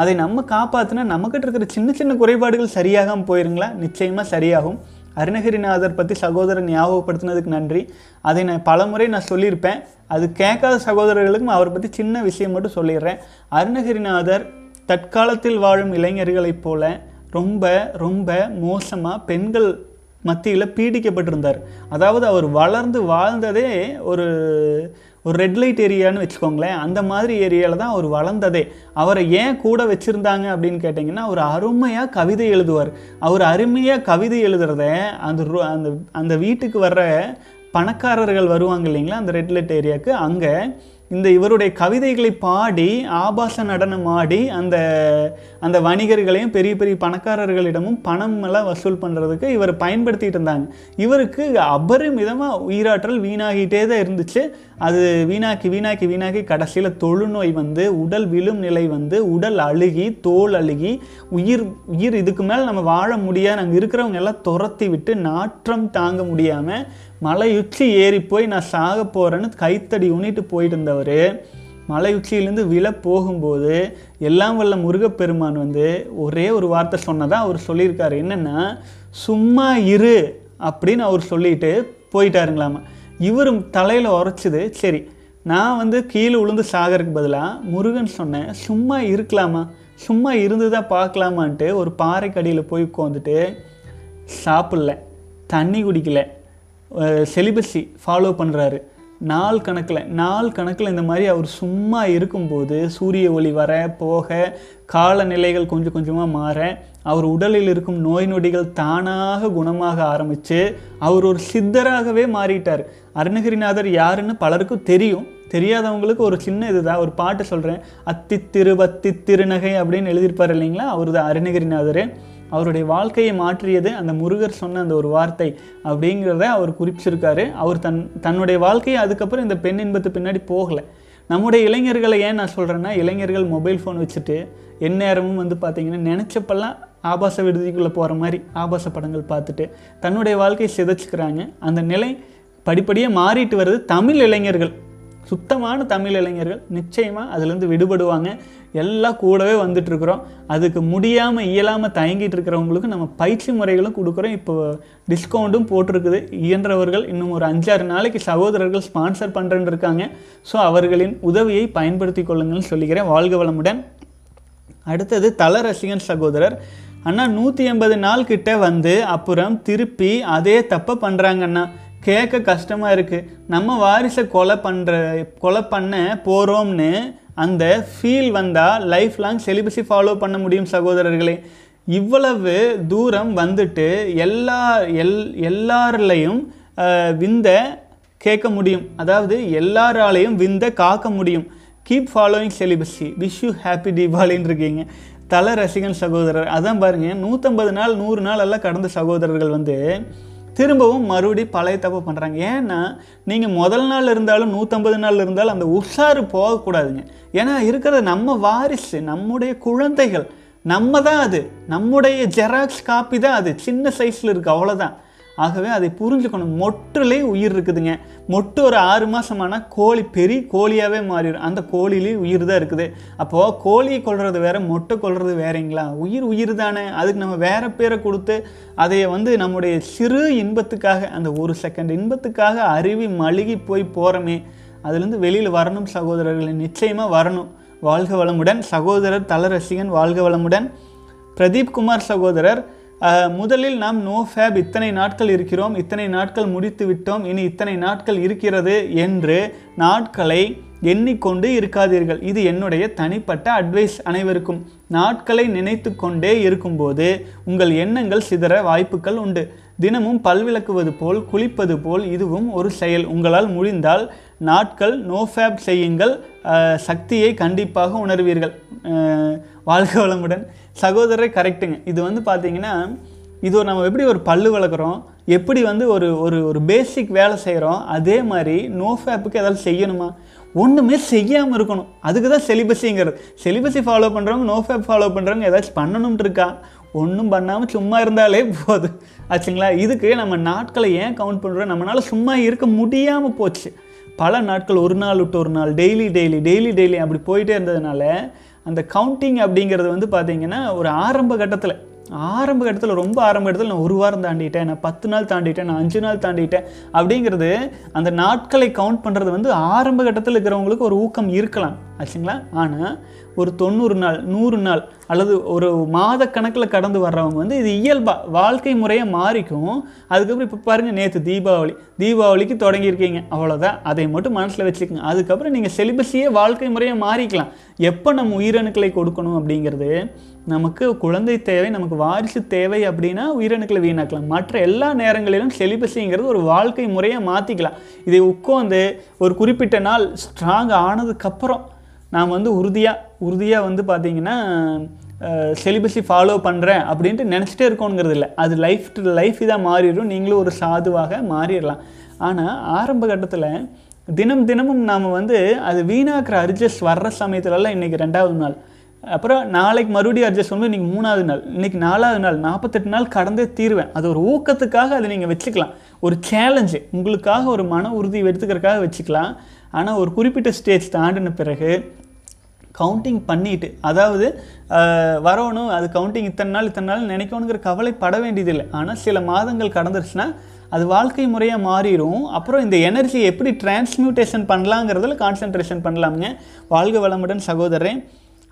அதை நம்ம காப்பாற்றினா நம்மக்கிட்ட இருக்கிற சின்ன சின்ன குறைபாடுகள் சரியாகாமல் போயிருங்களா? நிச்சயமாக சரியாகும். அருணகிரிநாதர் பற்றி சகோதரன் ஞாபகப்படுத்தினதுக்கு நன்றி. அதை நான் பல முறை நான் சொல்லியிருப்பேன். அது கேட்காத சகோதரர்களுக்கும் அவரை பற்றி சின்ன விஷயம் மட்டும் சொல்லிடுறேன். அருணகிரிநாதர் தற்காலத்தில் வாழும் இளைஞர்களைப் போல ரொம்ப ரொம்ப மோசமாக பெண்கள் மத்தியில் பீடிக்கப்பட்டிருந்தார். அதாவது அவர் வளர்ந்து வாழ்ந்ததே ஒரு ஒரு ரெட் லைட் ஏரியான்னு வச்சுக்கோங்களேன். அந்த மாதிரி ஏரியாவில் தான் அவர் வளர்ந்ததே. அவரை ஏன் கூட வச்சுருந்தாங்க அப்படின்னு கேட்டிங்கன்னா அவர் அருமையாக கவிதை எழுதுவார். அவர் அருமையாக கவிதை எழுதுறத அந்த அந்த அந்த வீட்டுக்கு வர்ற பணக்காரர்கள் வருவாங்க இல்லைங்களா, அந்த ரெட் லைட் ஏரியாவுக்கு, அங்கே இந்த இவருடைய கவிதைகளை பாடி ஆபாச நடனம் ஆடி அந்த அந்த வணிகர்களையும் பெரிய பெரிய பணக்காரர்களிடமும் பணமெல்லாம் வசூல் பண்ணுறதுக்கு இவர் பயன்படுத்திகிட்டு இருந்தாங்க. இவருக்கு அபரிமிதமாக உயிராற்றல் வீணாகிட்டே தான் இருந்துச்சு. அது வீணாக்கி வீணாக்கி வீணாக்கி கடைசியில் தொழுநோய் வந்து உடல் விழும் நிலை வந்து உடல் அழுகி தோல் அழுகி உயிர் உயிர் இதுக்கு மேலே நம்ம வாழ முடியாது, நாங்கள் இருக்கிறவங்க எல்லாம் துரத்தி விட்டு நாற்றம் தாங்க முடியாமல் மலையுச்சி ஏறி போய் நான் சாக போகிறேன்னு கைத்தடி ஊனிட்டு போயிட்டு இருந்தவர் மலையுச்சியிலேருந்து விழ போகும்போது எல்லாம் வல்ல முருகப்பெருமான் வந்து ஒரே ஒரு வார்த்தை சொன்னதான் அவர் சொல்லியிருக்காரு. என்னென்னா, சும்மா இரு அப்படின்னு அவர் சொல்லிட்டு போயிட்டாருங்களாமா. இவரும் தலையில் உரைச்சிது, சரி நான் வந்து கீழே விழுந்து சாகிறதுக்கு பதிலாக முருகன் சொன்னேன் சும்மா இருக்கலாமா, சும்மா இருந்து தான் பார்க்கலாமான்ட்டு ஒரு பாறைக்கடியில் போய் உட்காந்துட்டு சாப்பிடல, தண்ணி குடிக்கலை, செலிபஸி ஃபாலோ பண்ணுறாரு. நாள் கணக்கில் நாள் கணக்கில் இந்த மாதிரி அவர் சும்மா இருக்கும்போது சூரிய ஒளி வர போக காலநிலைகள் கொஞ்சம் கொஞ்சமாக மாற அவர் உடலில் இருக்கும் நோய் நொடிகள் தானாக குணமாக ஆரம்பித்து அவர் ஒரு சித்தராகவே மாறிட்டார். அருணகிரிநாதர் யாருன்னு பலருக்கும் தெரியும், தெரியாதவங்களுக்கு ஒரு சின்ன இதுதான் ஒரு பாட்டு சொல்கிறேன். அத்தித்திரு பத்தி திருநகை அப்படின்னு எழுதியிருப்பார் இல்லைங்களா, அவர் தான் அருணகிரிநாதர். அவருடைய வாழ்க்கையை மாற்றியது அந்த முருகர் சொன்ன அந்த ஒரு வார்த்தை அப்படிங்கிறத அவர் குறிப்பிச்சிருக்காரு. அவர் தன் தன்னுடைய வாழ்க்கையை அதுக்கப்புறம் இந்த பெண் இன்பத்து பின்னாடி போகலை. நம்முடைய இளைஞர்களை ஏன் நான் சொல்கிறேன்னா, இளைஞர்கள் மொபைல் ஃபோன் வச்சுட்டு எந்நேரமும் வந்து பார்த்திங்கன்னா நினச்சப்பெல்லாம் ஆபாச விடுதிக்குள்ளே போகிற மாதிரி ஆபாச படங்கள் பார்த்துட்டு தன்னுடைய வாழ்க்கையை சிதைச்சிக்கிறாங்க. அந்த நிலை படிப்படியாக மாறிட்டு வருது. தமிழ் இளைஞர்கள், சுத்தமான தமிழ் இளைஞர்கள் நிச்சயமாக அதுலேருந்து விடுபடுவாங்க. எல்லாம் கூடவே வந்துட்டுருக்குறோம். அதுக்கு முடியாமல் இயலாமல் தயங்கிட்டு இருக்கிறவங்களுக்கு நம்ம பயிற்சி முறைகளும் கொடுக்குறோம். இப்போ டிஸ்கவுண்ட்டும் போட்டிருக்குது. இயன்றவர்கள் இன்னும் ஒரு அஞ்சாறு நாளைக்கு சகோதரர்கள் ஸ்பான்சர் பண்ணுறேன்னு இருக்காங்க. ஸோ அவர்களின் உதவியை பயன்படுத்தி கொள்ளுங்கள்னு சொல்லிக்கிறேன். வாழ்க வளமுடன். அடுத்தது தல ரசிகன் சகோதரர், அண்ணா நூற்றி எண்பது நாள் கிட்ட வந்து அப்புறம் திருப்பி அதே தப்பை பண்ணுறாங்கண்ணா, கேட்க கஷ்டமாக இருக்குது. நம்ம வாரிசை கொலை பண்ணுற கொலை பண்ண போகிறோம்னு அந்த ஃபீல் வந்தால் லைஃப் லாங் செலிபஸை ஃபாலோ பண்ண முடியும் சகோதரர்களே. இவ்வளவு தூரம் வந்துட்டு எல்லா எல் எல்லாராலையும் விந்த கேட்க முடியும், அதாவது எல்லாராலையும் விந்த காக்க முடியும். Keep following celibacy, wish you happy தீபாவளின்னு இருக்கீங்க தல ரசிகன் சகோதரர். அதான் பாருங்கள், நூற்றம்பது நாள் நூறு நாள் எல்லாம் கடந்த சகோதரர்கள் வந்து திரும்பவும் மறுபடி பழைய தப்பு பண்ணுறாங்க. ஏன்னா நீங்கள் முதல் நாள் இருந்தாலும் நூற்றம்பது நாள் இருந்தாலும் அந்த உஷாரு போகக்கூடாதுங்க. ஏன்னா இருக்கிறது நம்ம வாரிசு, நம்முடைய குழந்தைகள், நம்ம தான் அது, நம்முடைய ஜெராக்ஸ் காப்பி தான் அது, சின்ன சைஸில் இருக்குது அவ்வளோதான். ஆகவே அதை புரிஞ்சுக்கணும். மொட்டிலே உயிர் இருக்குதுங்க. மொட்டு ஒரு ஆறு மாதமானால் கோழி பெரிய கோழியாகவே மாறிடும். அந்த கோழிலே உயிர் தான் இருக்குது. அப்போது கோழியை கொள்வது வேறு, மொட்டை கொள்வது வேறீங்களா? உயிர் உயிர் தானே. அதுக்கு நம்ம வேறு பேரை கொடுத்து அதை வந்து நம்முடைய சிறு இன்பத்துக்காக, அந்த ஒரு செகண்ட் இன்பத்துக்காக அருவி மழுகி போய் போகிறோமே, அதுலேருந்து வெளியில் வரணும் சகோதரர்களை, நிச்சயமாக வரணும். வாழ்க வளமுடன் சகோதரர் தல ரசிகன், வாழ்க வளமுடன். பிரதீப்குமார் சகோதரர், முதலில் நாம் நோ ஃபேப் இத்தனை நாட்கள் இருக்கிறோம், இத்தனை நாட்கள் முடித்து விட்டோம், இனி இத்தனை நாட்கள் இருக்கிறது என்று நாட்களை எண்ணிக்கொண்டு இருக்காதீர்கள். இது என்னுடைய தனிப்பட்ட அட்வைஸ் அனைவருக்கும். நாட்களை நினைத்து கொண்டே இருக்கும்போது உங்கள் எண்ணங்கள் சிதற வாய்ப்புகள் உண்டு. தினமும் பல்விளக்குவது போல், குளிப்பது போல் இதுவும் ஒரு செயல். உங்களால் முடிந்தால் நாட்கள் நோ ஃபேப் செய்யுங்கள், சக்தியை கண்டிப்பாக உணர்வீர்கள். வாழ்க வளமுடன் சகோதரரை. கரெக்டுங்க. இது வந்து பார்த்திங்கன்னா, இது ஒரு நம்ம எப்படி ஒரு பல்லு வளர்க்குறோம், எப்படி வந்து ஒரு ஒரு ஒரு பேசிக் வேலை செய்கிறோம், அதே மாதிரி நோ ஃபேப்புக்கு ஏதாவது செய்யணுமா? ஒன்றுமே செய்யாமல் இருக்கணும். அதுக்கு தான் செலிபஸிங்கிறது. செலிபஸை ஃபாலோ பண்ணுறவங்க, நோ ஃபேப் ஃபாலோ பண்ணுறவங்க ஏதாச்சும் பண்ணணும்னு இருக்கா? ஒன்றும் பண்ணாமல் சும்மா இருந்தாலே போதும் ஆச்சுங்களா. இதுக்கு நம்ம நாட்களை ஏன் கவுண்ட் பண்ணுறோம்? நம்மளால் சும்மா இருக்க முடியாமல் போச்சு பல நாட்கள். ஒரு நாள் விட்டு ஒரு நாள், டெய்லி டெய்லி டெய்லி டெய்லி அப்படி போயிட்டே இருந்ததுனால அந்த கவுண்டிங் அப்படிங்கிறது வந்து பார்த்திங்கன்னா, ஒரு ஆரம்ப கட்டத்தில் ஆரம்ப கட்டத்தில் ரொம்ப ஆரம்ப கட்டத்தில் நான் ஒரு வாரம் தாண்டிட்டேன், நான் பத்து நாள் தாண்டிட்டேன், நான் அஞ்சு நாள் தாண்டிட்டேன் அப்படிங்கிறது, அந்த நாட்களை கவுண்ட் பண்ணுறது வந்து ஆரம்ப கட்டத்தில் இருக்கிறவங்களுக்கு ஒரு ஊக்கம் இருக்கலாம் ஆச்சுங்களா. ஆனால் ஒரு தொண்ணூறு நாள் நூறு நாள் அல்லது ஒரு மாத கணக்கில் கடந்து வர்றவங்க வந்து இது இயல்பாக வாழ்க்கை முறையாக மாறிக்கும். அதுக்கப்புறம் இப்போ பாருங்கள், நேற்று தீபாவளி தீபாவளிக்கு தொடங்கியிருக்கீங்க, அவ்வளோதான். அதை மட்டும் மனசில் வச்சுக்கோங்க. அதுக்கப்புறம் நீங்கள் செலிபஸையே வாழ்க்கை முறையாக மாறிக்கலாம். எப்போ நம்ம உயிரணுக்களை கொடுக்கணும் அப்படிங்கிறது, நமக்கு குழந்தை தேவை, நமக்கு வாரிசு தேவை அப்படின்னா உயிரணுக்களை வீணாக்கலாம். மற்ற எல்லா நேரங்களிலும் செலிபஸிங்கிறது ஒரு வாழ்க்கை முறையாக மாற்றிக்கலாம். இதை உட்காந்து ஒரு குறிப்பிட்ட நாள் ஸ்ட்ராங் ஆனதுக்கப்புறம் நாம் வந்து உறுதியாக உறுதியாக வந்து பார்த்திங்கன்னா செலிபஸை ஃபாலோ பண்ணுறேன் அப்படின்ட்டு நினச்சிட்டே இருக்கோங்கிறது இல்லை. அது லைஃப் டு லைஃப் இதாக மாறிடும். நீங்களும் ஒரு சாதுவாக மாறிடலாம். ஆனால் ஆரம்ப கட்டத்தில் தினம் தினமும் நாம் வந்து அது வீணாக்கிற அட்ஜஸ்ட் வர்ற சமயத்துலலாம், இன்றைக்கி ரெண்டாவது நாள், அப்புறம் நாளைக்கு மறுபடியும் அட்ஜஸ்ட் வந்து இன்றைக்கி மூணாவது நாள், இன்றைக்கி நாலாவது நாள், நாற்பத்தெட்டு நாள் கடந்தே தீர்வேன். அது ஒரு ஊக்கத்துக்காக அதை நீங்கள் வச்சுக்கலாம். ஒரு சேலஞ்சு உங்களுக்காக, ஒரு மன உறுதி எடுத்துக்கிறதுக்காக வச்சுக்கலாம். ஆனால் ஒரு குறிப்பிட்ட ஸ்டேஜ் தாண்டின பிறகு கவுண்டிங் பண்ணிட்டு, அதாவது வரணும், அது கவுண்டிங் இத்தனை நாள் இத்தனை நாள் நினைக்கணுங்கிற கவலைப்பட வேண்டியதில்லை. ஆனால் சில மாதங்கள் கடந்துருச்சுன்னா அது வாழ்க்கை முறையாக மாறிடும். அப்புறம் இந்த எனர்ஜியை எப்படி டிரான்ஸ்மியூட்டேஷன் பண்ணலாங்கிறதுல கான்சன்ட்ரேஷன் பண்ணலாமுங்க. வாழ்க வளமுடன் சகோதரரே.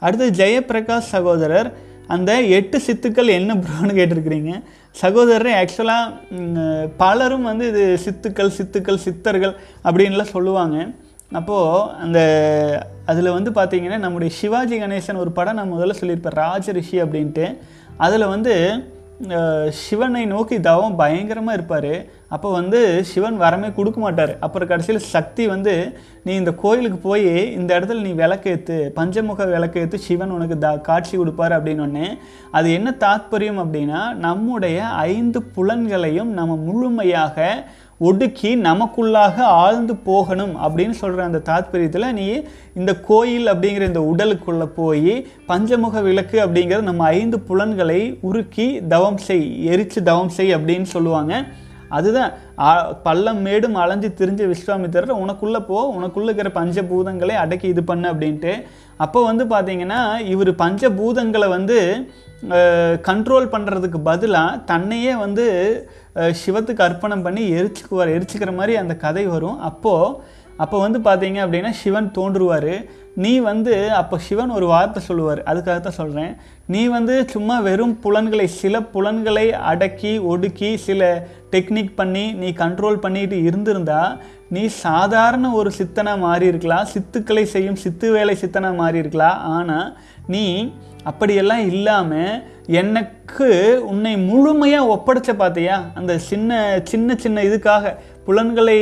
அடுத்து ஜெயபிரகாஷ் சகோதரர், அந்த எட்டு சித்துக்கள் என்ன ப்ரோன்னு கேட்டிருக்கிறீங்க சகோதரர். ஆக்சுவலாக பலரும் வந்து இது சித்துக்கள் சித்துக்கள் சித்தர்கள் அப்படின்லாம் சொல்லுவாங்க. அப்போது அந்த அதில் வந்து பார்த்திங்கன்னா நம்முடைய சிவாஜி கணேசன் ஒரு படம் நான் முதல்ல சொல்லியிருப்பேன், ராஜ ரிஷி அப்படின்ட்டு. அதில் வந்து சிவனை நோக்கி தவம் பயங்கரமாக இருப்பார். அப்போ வந்து சிவன் வரமே கொடுக்க மாட்டார். அப்புறம் கடைசியில் சக்தி வந்து நீ இந்த கோயிலுக்கு போய் இந்த இடத்துல நீ விளக்கேற்று, பஞ்சமுக விளக்கேற்று, சிவன் உனக்கு த காட்சி கொடுப்பார் அப்படின்னொன்னே. அது என்ன தாத்பரியம் அப்படின்னா, நம்முடைய ஐந்து புலன்களையும் நம்ம முழுமையாக ஒடுக்கி நமக்குள்ளாக ஆழ்ந்து போகணும் அப்படின்னு சொல்கிற அந்த தாத்பரியத்தில் நீ இந்த கோயில் அப்படிங்கிற இந்த உடலுக்குள்ளே போய் பஞ்சமுக விளக்கு அப்படிங்கிறது நம்ம ஐந்து புலன்களை உருக்கி தவம் செய், எரித்து தவம் செய் அப்படின்னு சொல்லுவாங்க. அதுதான் பள்ளம் மேடும் அலைஞ்சு திரிஞ்ச விஸ்வாமித்திரர், உனக்குள்ளே போ, உனக்குள்ளே இருக்கிற பஞ்சபூதங்களை அடக்கி இது பண்ணு அப்படின்ட்டு. அப்போ வந்து பார்த்திங்கன்னா இவர் பஞ்சபூதங்களை வந்து கண்ட்ரோல் பண்ணுறதுக்கு பதிலாக தன்னையே வந்து சிவத்துக்கு அர்ப்பணம் பண்ணி எரிச்சுக்குவார், எரிச்சுக்கிற மாதிரி அந்த கதை வரும். அப்போது அப்போ வந்து பார்த்தீங்க அப்படின்னா சிவன் தோன்றுவார். நீ வந்து அப்போ சிவன் ஒரு வார்த்தை சொல்லுவார், அதுக்காகத்தான் சொல்கிறேன். நீ வந்து சும்மா வெறும் புலன்களை, சில புலன்களை அடக்கி ஒடுக்கி சில டெக்னிக் பண்ணி நீ கண்ட்ரோல் பண்ணிட்டு இருந்திருந்தால் நீ சாதாரண ஒரு சித்தனாக மாறி இருக்கலாம், சித்துக்களை செய்யும் சித்து வேலை சித்தனாக மாறி இருக்கலாம். ஆனால் நீ அப்படியெல்லாம் இல்லாமல் எனக்கு உன்னை முழுமையாக ஒப்படைச்ச பார்த்தியா, அந்த சின்ன சின்ன சின்ன இதுக்காக புலன்களை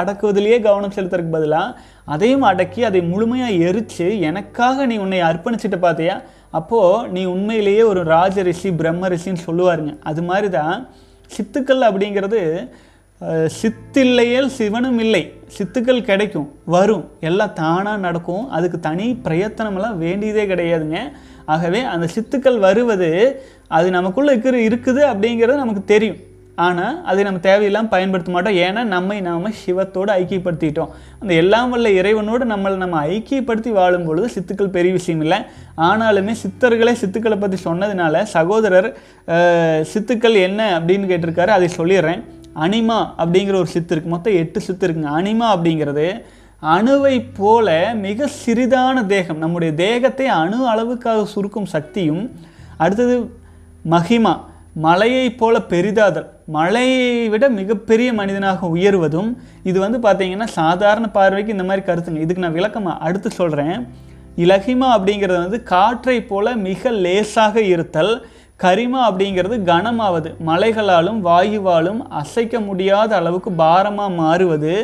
அடக்குவதிலேயே கவனம் செலுத்துறதுக்கு பதிலாக அதையும் அடக்கி அதை முழுமையாக எரித்து எனக்காக நீ உன்னை அர்ப்பணிச்சுட்டு பார்த்தியா, அப்போது நீ உண்மையிலேயே ஒரு ராஜ ரிஷி, பிரம்ம ரிஷின்னு சொல்லுவாருங்க. அது மாதிரி தான் சித்துக்கள் அப்படிங்கிறது, சித்தில்லையல் சிவனும் இல்லை. சித்துக்கள் கிடைக்கும், வரும், எல்லாம் தானாக நடக்கும். அதுக்கு தனி பிரயத்தனமெல்லாம் வேண்டியதே கிடையாதுங்க. ஆகவே அந்த சித்துக்கள் வருவது அது நமக்குள்ளே இருக்கிற இருக்குது அப்படிங்கிறது நமக்கு தெரியும். ஆனால் அதை நம்ம தேவையில்லாமல் பயன்படுத்த மாட்டோம். ஏன்னா நம்மை நாம் சிவத்தோடு ஐக்கியப்படுத்திட்டோம். அந்த எல்லாம் வல்ல இறைவனோடு நம்மளை நம்ம ஐக்கியப்படுத்தி வாழும் பொழுது சித்துக்கள் பெரிய விஷயம் இல்லை. ஆனாலுமே சித்தர்களே சித்துக்களை பற்றி சொன்னதுனால சகோதரர் சித்துக்கள் என்ன அப்படின்னு கேட்டிருக்காரு, அதை சொல்லிடுறேன். அனிமா அப்படிங்கிற ஒரு சித்து இருக்குது. மொத்தம் எட்டு சித்து இருக்குங்க. அனிமா அப்படிங்கிறது அணுவை போல மிக சிறிதான தேகம், நம்முடைய தேகத்தை அணு அளவுக்காக சுருக்கும் சக்தியும். அடுத்தது மகிமா, மலையை போல பெரிதாதல், மலையை விட மிகப்பெரிய மனிதனாக உயர்வதும். இது வந்து பார்த்திங்கன்னா சாதாரண பார்வைக்கு இந்த மாதிரி கருத்துங்க. இதுக்கு நான் விளக்கமாக அடுத்து சொல்கிறேன். இலகிமா அப்படிங்கிறது வந்து காற்றை போல மிக லேசாக இருத்தல். கரிமா அப்படிங்கிறது கனமாவது, மலைகளாலும் வாயுவாலும் அசைக்க முடியாத அளவுக்கு பாரமாக மாறுவது.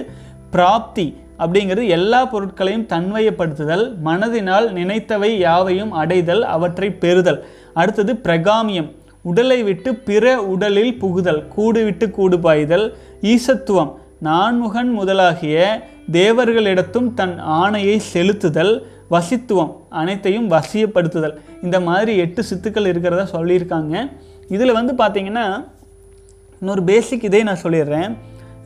பிராப்தி அப்படிங்கிறது எல்லா பொருட்களையும் தன்மையப்படுத்துதல், மனதினால் நினைத்தவை யாவையும் அடைதல், அவற்றை பெறுதல். அடுத்தது பிரகாமியம், உடலை விட்டு பிற உடலில் புகுதல், கூடு விட்டு கூடு பாய்தல். ஈசத்துவம், நான்முகன் முதலாகிய தேவர்களிடத்தும் தன் ஆணையை செலுத்துதல். வசித்துவம், அனைத்தையும் வசியப்படுத்துதல். இந்த மாதிரி எட்டு சித்துக்கள் இருக்கிறதா சொல்லியிருக்காங்க. இதில் வந்து பார்த்திங்கன்னா இன்னொரு பேசிக் இதே நான் சொல்லிடுறேன்.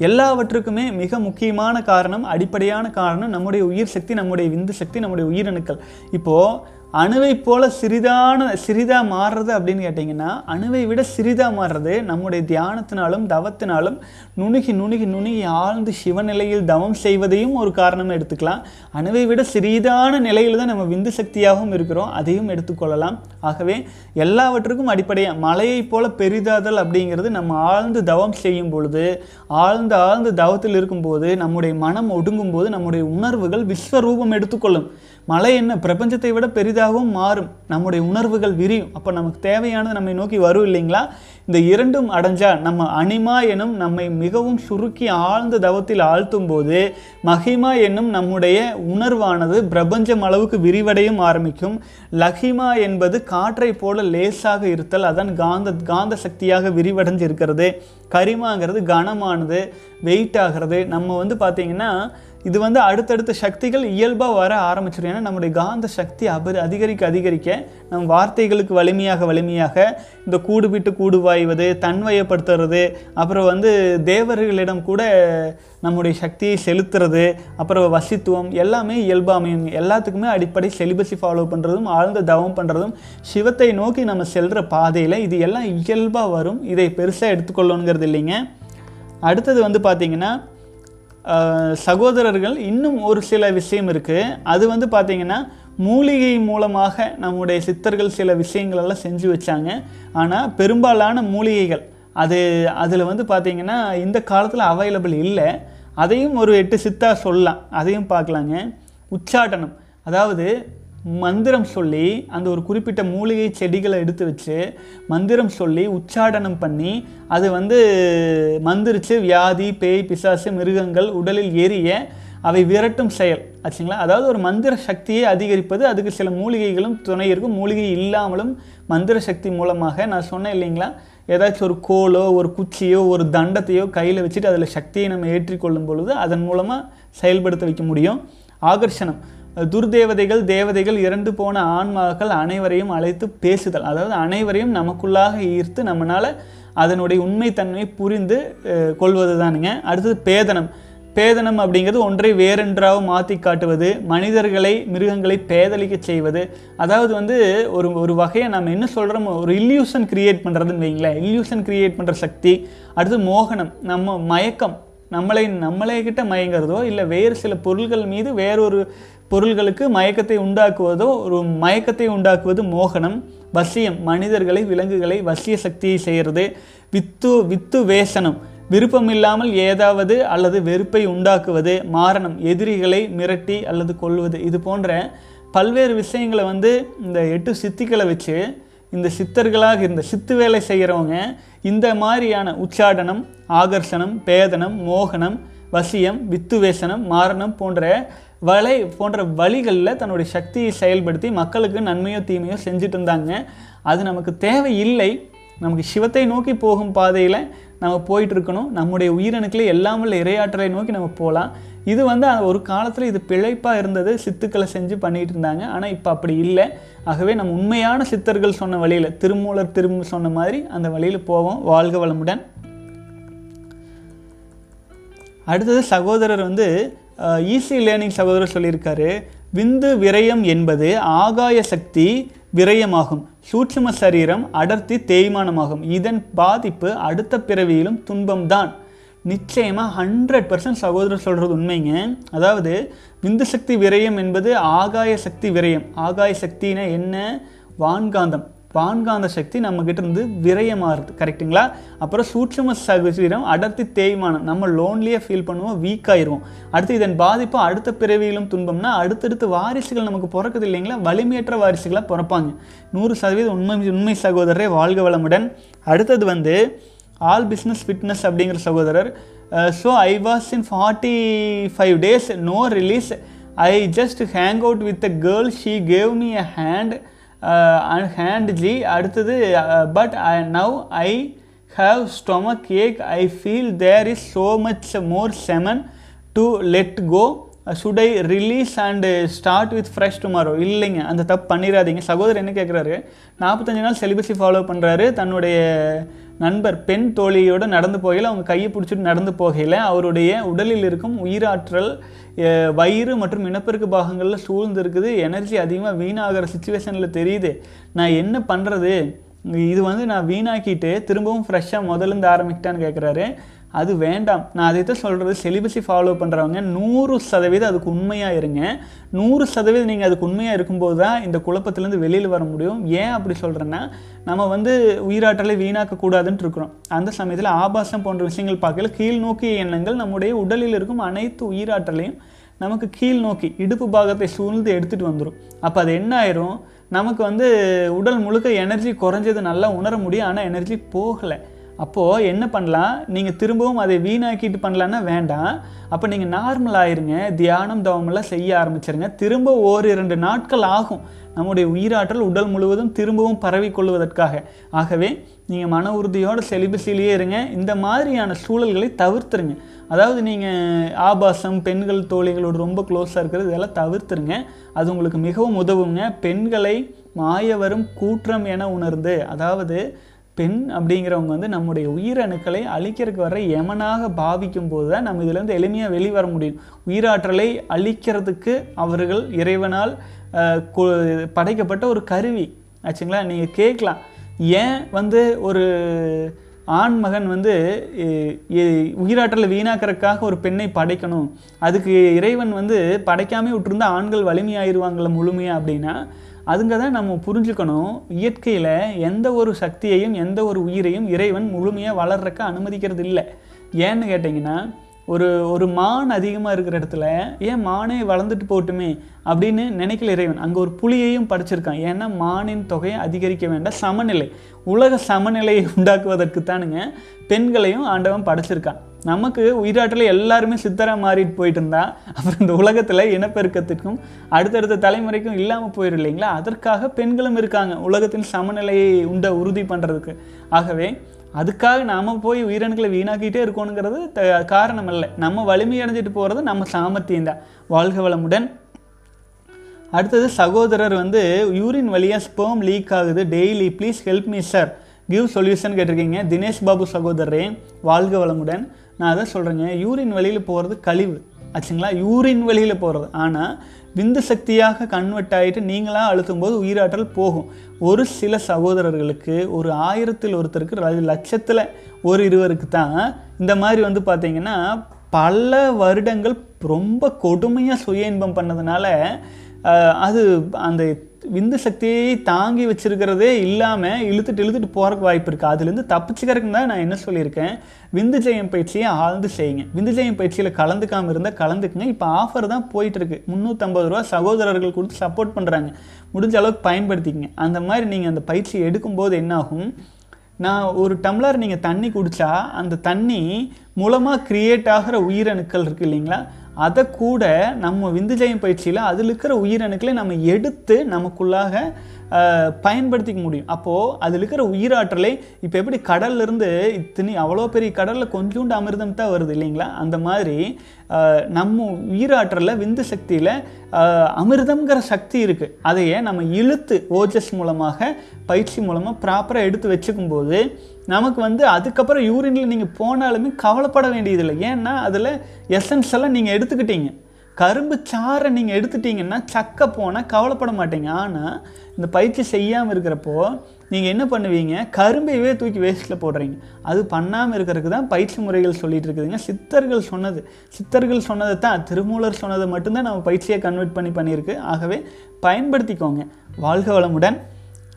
எல்லாவற்றுக்குமே மிக முக்கியமான காரணம், அடிப்படையான காரணம் நம்முடைய உயிர் சக்தி, நம்முடைய விந்து சக்தி, நம்முடைய உயிரணுக்கள். இப்போது அணுவை போல் சிறிதான சிறிதாக மாறுறது அப்படின்னு கேட்டிங்கன்னா, அணுவை விட சிறிதாக மாறுறது நம்முடைய தியானத்தினாலும் தவத்தினாலும் நுணுகி நுணுகி நுணுகி ஆழ்ந்து சிவநிலையில் தவம் செய்வதையும் ஒரு காரணமாக எடுத்துக்கலாம். அணுவை விட சிறிதான நிலையில் தான் நம்ம விந்து சக்தியாகவும் இருக்கிறோம், அதையும் எடுத்துக்கொள்ளலாம். ஆகவே எல்லாவற்றுக்கும் அடிப்படையாக மலையை போல் பெரிதாதல் அப்படிங்கிறது நம்ம ஆழ்ந்து தவம் செய்யும் பொழுது, ஆழ்ந்து ஆழ்ந்து தவத்தில் இருக்கும்போது, நம்முடைய மனம் ஒடுங்கும் போது நம்முடைய உணர்வுகள் விஸ்வரூபம் எடுத்துக்கொள்ளும். மலை என்ன பிரபஞ்சத்தை விட பெரிதாகவும் மாறும், நம்முடைய உணர்வுகள் விரியும். அப்போ நமக்கு தேவையானது நம்மை நோக்கி வரும் இல்லைங்களா. இந்த இரண்டும் அடைஞ்சால் நம்ம அனிமா எனும் நம்மை மிகவும் சுருக்கி ஆழ்ந்த தவத்தில் ஆழ்த்தும் போது, மகிமா என்னும் நம்முடைய உணர்வானது பிரபஞ்சம் அளவுக்கு விரிவடையும் ஆரம்பிக்கும். லகிமா என்பது காற்றை போல லேசாக இருத்தல், அதான் காந்த காந்த சக்தியாக விரிவடைஞ்சிருக்கிறது. கரிமாங்கிறது கனமானது, வெயிட் ஆகிறது. நம்ம வந்து பார்த்திங்கன்னா இது வந்து அடுத்தடுத்த சக்திகள் இயல்பாக வர ஆரம்பிச்சிடும். ஏன்னா நம்முடைய காந்த சக்தி அபரி அதிகரிக்க அதிகரிக்க நம் வார்த்தைகளுக்கு வலிமையாக வலிமையாக இந்த கூடு விட்டு கூடு வாய்வது, தன்வயப்படுத்துறது, அப்புறம் வந்து தேவர்களிடம் கூட நம்முடைய சக்தியை செலுத்துறது, அப்புறம் வசித்துவம், எல்லாமே இயல்பாக அமையும். எல்லாத்துக்குமே அடிப்படை சிலபஸை ஃபாலோ பண்ணுறதும் ஆழ்ந்த தவம் பண்ணுறதும் சிவத்தை நோக்கி நம்ம செல்கிற பாதையில் இது எல்லாம் இயல்பாக வரும். இதை பெருசாக எடுத்துக்கொள்ளணுங்கிறது இல்லைங்க. அடுத்தது வந்து பார்த்திங்கன்னா சகோதரர்கள் இன்னும் ஒரு சில விஷயம் இருக்குது. அது வந்து பார்த்திங்கன்னா மூலிகை மூலமாக நம்முடைய சித்தர்கள் சில விஷயங்களெல்லாம் செஞ்சு வச்சாங்க. ஆனால் பெரும்பாலான மூலிகைகள் அது அதில் வந்து பார்த்திங்கன்னா இந்த காலத்தில் அவைலபிள் இல்லை. அதையும் ஒரு எட்டு சித்தா சொல்லலாம், அதையும் பார்க்கலாங்க. உச்சாடனம், அதாவது மந்திரம் சொல்லி அந்த ஒரு குறிப்பிட்ட மூலிகை செடிகளை எடுத்து வச்சு மந்திரம் சொல்லி உச்சாடனம் பண்ணி அது வந்து மந்திரிச்சு வியாதி, பேய், பிசாசு, மிருகங்கள் உடலில் ஏறிய அவை விரட்டும் செயல் ஆச்சுங்களா. அதாவது ஒரு மந்திர சக்தியை அதிகரிப்பது, அதுக்கு சில மூலிகைகளும் துணை இருக்கும். மூலிகை இல்லாமலும் மந்திர சக்தி மூலமாக நான் சொன்னேன் இல்லைங்களா, ஏதாச்சும் ஒரு கோலோ ஒரு குச்சியோ ஒரு தண்டத்தையோ கையில் வச்சுட்டு அதில் சக்தியை நம்ம ஏற்றிக்கொள்ளும் பொழுது அதன் மூலமாக செயல்படுத்த வைக்க முடியும். ஆகர்ஷணம், துர்தேவதைகள் தேவதைகள் இறந்து போன ஆன்மாக்கள் அனைவரையும் அழைத்து பேசுதல், அதாவது அனைவரையும் நமக்குள்ளாக ஈர்த்து நம்மளால் அதனுடைய உண்மைத்தன்மையை புரிந்து கொள்வது தானுங்க. அடுத்தது பேதனம். பேதனம் அப்படிங்கிறது ஒன்றை வேறென்றாக மாற்றி காட்டுவது, மனிதர்களை மிருகங்களை பேதலிக்க செய்வது. அதாவது வந்து ஒரு ஒரு வகையை நம்ம என்ன சொல்கிறோம், ஒரு இல்யூஷன் கிரியேட் பண்ணுறதுன்னு வைங்களேன், இல்யூஷன் கிரியேட் பண்ணுற சக்தி. அடுத்து மோகனம், நம்ம மயக்கம், நம்மளை நம்மளே கிட்ட மயங்கிறதோ இல்லை வேறு சில பொருள்கள் மீது வேறொரு பொருள்களுக்கு மயக்கத்தை உண்டாக்குவதோ ஒரு மயக்கத்தை உண்டாக்குவது மோகனம். வசியம், மனிதர்களை விலங்குகளை வசிய சக்தியை செய்கிறது. வித்து வித்து வேஷனம், விருப்பமில்லாமல் ஏதாவது அல்லது வெறுப்பை உண்டாக்குவது. மாரணம், எதிரிகளை மிரட்டி அல்லது கொள்வது. இது போன்ற பல்வேறு விஷயங்களை வந்து இந்த எட்டு சித்திகளை வச்சு இந்த சித்தர்களாக இருந்த சித்து வேலை செய்கிறவங்க இந்த மாதிரியான உச்சாடனம், ஆகர்ஷணம், பேதனம், மோகனம், வசியம், வித்துவேசனம், மாரணம் போன்ற வலை போன்ற வழிகளில் தன்னுடைய சக்தியை செயல்படுத்தி மக்களுக்கு நன்மையோ தீமையோ செஞ்சுட்டு இருந்தாங்க. அது நமக்கு தேவை இல்லை. நமக்கு சிவத்தை நோக்கி போகும் பாதையில் நம்ம போயிட்டுருக்கணும். நம்முடைய உயிரணுக்களை எல்லாம் உள்ள இறையாற்றலை நோக்கி நம்ம போகலாம். இது வந்து ஒரு காலத்தில் இது பிழைப்பாக இருந்தது, சித்துக்களை செஞ்சு பண்ணிகிட்டு இருந்தாங்க. ஆனால் இப்போ அப்படி இல்லை. ஆகவே நம்ம உண்மையான சித்தர்கள் சொன்ன வழியில், திருமூலர் திரும்ப சொன்ன மாதிரி அந்த வழியில் போவோம். வாழ்க வளமுடன். அடுத்தது சகோதரர் வந்து ஈஸி லேர்னிங் சகோதரர் சொல்லியிருக்காரு, விந்து விரயம் என்பது ஆகாய சக்தி விரயமாகும், சூட்சும சரீரம் அடர்த்தி தேய்மானமாகும், இதன் பாதிப்பு அடுத்த பிறவியிலும் துன்பம்தான். நிச்சயமாக ஹண்ட்ரட் பர்சன்ட் சகோதரர் சொல்கிறது உண்மைங்க. அதாவது விந்து சக்தி விரயம் என்பது ஆகாய சக்தி விரயம். ஆகாய சக்தினா என்ன? வான்காந்தம். வான்காந்த சக்தி நம்மக்கிட்ட இருந்து விரயமாகுது, கரெக்டுங்களா? அப்புறம் சூட்சும சரீரம் அடர்த்தி தேய்மானம், நம்ம லோன்லியாக ஃபீல் பண்ணுவோம், வீக் ஆயிடுவோம். அடுத்து இதன் பாதிப்பு அடுத்த பிறவியிலும் துன்பம்னா அடுத்தடுத்து வாரிசுகள் நமக்கு பிறக்குது இல்லைங்களா, வலிமையற்ற வாரிசுகளாக பிறப்பாங்க. நூறு சதவீதம் உண்மை உண்மை சகோதரரே, வாழ்க வளமுடன். அடுத்தது வந்து ஆல் பிஸ்னஸ் ஃபிட்னஸ் அப்படிங்கிற சகோதரர், so I was in forty five days no release, I just hang out with a girl, she gave me a hand and hand G. அடுத்தது but I now I have stomach ache, I feel there is so much more semen to let go, should I release and start with fresh tomorrow? இல்லைங்க, அந்த தப்பு பண்ணிடாதீங்க. சகோதரர் என்ன கேட்குறாரு, நாற்பத்தஞ்சு நாள் செலிபஸை ஃபாலோ பண்ணுறாரு. தன்னுடைய நண்பர் பெண் தோழியோடு நடந்து போகையில், அவங்க கையை பிடிச்சிட்டு நடந்து போகையில் அவருடைய உடலில் இருக்கும் உயிராற்றல் வயிறு மற்றும் இனப்பெருக்கு பாகங்களில் சூழ்ந்துருக்குது, எனர்ஜி அதிகமாக வீணாகிற சுச்சுவேஷனில் தெரியுது. நான் என்ன பண்ணுறது, இது வந்து நான் வீணாக்கிட்டு திரும்பவும் ஃப்ரெஷ்ஷாக முதலேருந்து ஆரம்பிக்கிட்டான்னு கேட்குறாரு. அது வேண்டாம். நான் அதை தான் சொல்கிறது, செலிபஸை ஃபாலோ பண்ணுறவங்க நூறு சதவீதம் அதுக்கு உண்மையாக இருங்க. நூறு சதவீதம் நீங்கள் அதுக்கு உண்மையாக இருக்கும்போது தான் இந்த குழப்பத்துலேருந்து வெளியில் வர முடியும். ஏன் அப்படி சொல்கிறேன்னா, நம்ம வந்து உயிராற்றலை வீணாக்கக்கூடாதுன்ட்டு இருக்கிறோம். அந்த சமயத்தில் ஆபாசம் போன்ற விஷயங்கள் பார்க்கல கீழ்நோக்கிய எண்ணங்கள் நம்முடைய உடலில் இருக்கும் அனைத்து உயிராற்றலையும் நமக்கு கீழ்நோக்கி இடுப்பு பாகத்தை சூழ்ந்து எடுத்துகிட்டு வந்துடும். அப்போ அது என்ன ஆயிரும், நமக்கு வந்து உடல் முழுக்க எனர்ஜி குறைஞ்சது நல்லா உணர முடியும், ஆனால் எனர்ஜி போகலை. அப்போது என்ன பண்ணலாம், நீங்கள் திரும்பவும் அதை வீணாக்கிட்டு பண்ணலான்னா வேண்டாம். அப்போ நீங்கள் நார்மல் ஆயிருங்க, தியானம் தவமெல்லாம் செய்ய ஆரம்பிச்சிருங்க. திரும்ப ஓர் இரண்டு நாட்கள் ஆகும் நம்முடைய உயிராற்றல் உடல் முழுவதும் திரும்பவும் பரவிக்கொள்வதற்காக. ஆகவே நீங்கள் மன உறுதியோடு செலிபஸிலேயே இருங்க. இந்த மாதிரியான சூழல்களை தவிர்த்துருங்க. அதாவது நீங்கள் ஆபாசம், பெண்கள் தோழிகளோடு ரொம்ப க்ளோஸாக இருக்கிறது, இதெல்லாம் தவிர்த்துருங்க. அது உங்களுக்கு மிகவும் உதவுங்க. பெண்களை மாயவரும் கூற்றம் என உணர்ந்து, அதாவது பெண் அப்படிங்கிறவங்க வந்து நம்முடைய உயிரணுக்களை அழிக்கிறதுக்கு வர எமனாக பாவிக்கும் போது தான் நம்ம இதிலேருந்து எளிமையாக வெளிவர முடியும். உயிராற்றலை அழிக்கிறதுக்கு அவர்கள் இறைவனால் படைக்கப்பட்ட ஒரு கருவி ஆச்சுங்களா. நீங்கள் கேட்கலாம், ஏன் வந்து ஒரு ஆண் மகன் வந்து உயிராற்றலை வீணாக்கிறதுக்காக ஒரு பெண்ணை படைக்கணும், அதுக்கு இறைவன் வந்து படைக்காமே விட்டுருந்தா ஆண்கள் வலிமையாயிருவாங்கள முழுமையாக அப்படின்னா அதுங்க தான் நம்ம புரிஞ்சுக்கணும். இயற்கையில் எந்த ஒரு சக்தியையும் எந்த ஒரு உயிரையும் இறைவன் முழுமையாக வளர்றக்க அனுமதிக்கிறது இல்லை. ஏன்னு கேட்டிங்கன்னா, ஒரு ஒரு மான் அதிகமாக இருக்கிற இடத்துல ஏன் மானே வளர்ந்துட்டு போட்டுமே அப்படின்னு நினைக்கல இறைவன். அங்கே ஒரு புலியையும் படிச்சிருக்கான். ஏன்னா மானின் தொகையை அதிகரிக்க வேண்டாம், சமநிலை உலக சமநிலையை உண்டாக்குவதற்கு தானுங்க பெண்களையும் ஆண்டவன் படைச்சிருக்கான். நமக்கு உயிராற்றலை எல்லாருமே சித்தராக மாறிட்டு போயிட்டு இருந்தா அப்புறம் இந்த உலகத்தில் இனப்பெருக்கத்திற்கும் அடுத்தடுத்த தலைமுறைக்கும் இல்லாமல் போயிடும் இல்லைங்களா. அதற்காக பெண்களும் இருக்காங்க உலகத்தின் சமநிலையை உண்ட உறுதி பண்ணுறதுக்கு. ஆகவே அதுக்காக நாம் போய் உயிரணுக்களை வீணாக்கிட்டே இருக்கணுங்கிறது த காரணம் இல்லை. நம்ம வலிமை அடைஞ்சிட்டு போகிறது நம்ம சாமர்த்தியந்தான். வாழ்க வளமுடன். அடுத்தது சகோதரர் வந்து யூரின் வழியாக ஸ்பேம் லீக் ஆகுது daily, please help me sir, give solution கேட்டிருக்கீங்க தினேஷ் பாபு சகோதரரே. வாழ்க வளமுடன். நான் அதை சொல்கிறேங்க, யூரின் வழியில் போகிறது கழிவு ஆச்சுங்களா, யூரின் வழியில் போகிறது. ஆனால் விந்து சக்தியாக கன்வெர்ட் ஆகிட்டு நீங்களாக அழுத்தும் போது உயிராற்றல் போகும். ஒரு சில சகோதரர்களுக்கு, ஒரு ஆயிரத்தில் ஒருத்தருக்கு, லட்சத்தில் ஒரு இருவருக்கு தான் இந்த மாதிரி வந்து பார்த்திங்கன்னா பல வருடங்கள் ரொம்ப கொடுமையாக சுய இன்பம் பண்ணதுனால அது அந்த விந்து சக்தியை தாங்கி வச்சுருக்கிறதே இல்லாமல் இழுத்துட்டு இழுத்துட்டு போகிறக்கு வாய்ப்பு இருக்குது. அதுலேருந்து தப்பிச்சுக்கிறதுக்கு தான் நான் என்ன சொல்லியிருக்கேன், விந்து ஜெயம் பயிற்சியை ஆழ்ந்து செய்யுங்க. விந்து ஜெயம் பயிற்சியில் கலந்துக்காமல் இருந்தால் கலந்துக்குங்க. இப்போ ஆஃபர் தான் போயிட்டுருக்கு, முந்நூற்றம்பது ரூபா சகோதரர்கள் கொடுத்து சப்போர்ட் பண்ணுறாங்க, முடிஞ்ச அளவுக்கு பயன்படுத்திக்கங்க. அந்த மாதிரி நீங்கள் அந்த பயிற்சி எடுக்கும்போது என்னாகும், நான் ஒரு டம்ளர் நீங்கள் தண்ணி குடித்தா அந்த தண்ணி மூலமாக க்ரியேட் ஆகிற உயிரணுக்கள் இருக்குது இல்லைங்களா, அதை கூட நம்ம விந்துஜயம் பயிற்சியில் அதில் இருக்கிற உயிரணுக்களை நம்ம எடுத்து நமக்குள்ளாக பயன்படுத்திக்க முடியும். அப்போது அதில் இருக்கிற உயிராற்றலை இப்போ எப்படி கடல்லிருந்து இத்தனை அவ்வளோ பெரிய கடலில் கொஞ்சோண்டு அமிர்தம் தான் வருது இல்லைங்களா, அந்த மாதிரி நம்ம உயிராற்றலில் விந்து சக்தியில் அமிர்தங்கிற சக்தி இருக்குது. அதையே நம்ம இழுத்து ஓஜஸ் மூலமாக பயிற்சி மூலமாக ப்ராப்பராக எடுத்து வச்சுக்கும்போது நமக்கு வந்து அதுக்கப்புறம் யூரினில் நீங்கள் போனாலுமே கவலைப்பட வேண்டியதில்லை. ஏன்னா அதில் எசன்ஸ் எல்லாம் நீங்கள் எடுத்துக்கிட்டீங்க, கரும்பு சாறை நீங்கள் எடுத்துட்டீங்கன்னா சக்க போனால் கவலைப்பட மாட்டீங்க. ஆனால் இந்த பயிற்சி செய்யாமல் இருக்கிறப்போ நீங்கள் என்ன பண்ணுவீங்க, கரும்பையவே தூக்கி வேஸ்ட்டில் போடுறீங்க. அது பண்ணாமல் இருக்கிறதுக்கு தான் பயிற்சி முறைகள் சொல்லிகிட்டு இருக்குதுங்க. சித்தர்கள் சொன்னது சித்தர்கள் சொன்னதை தான், திருமூலர் சொன்னதை மட்டும்தான் நம்ம பயிற்சியை கன்வெர்ட் பண்ணி பண்ணியிருக்கு. ஆகவே பயன்படுத்திக்கோங்க. வாழ்க வளமுடன்.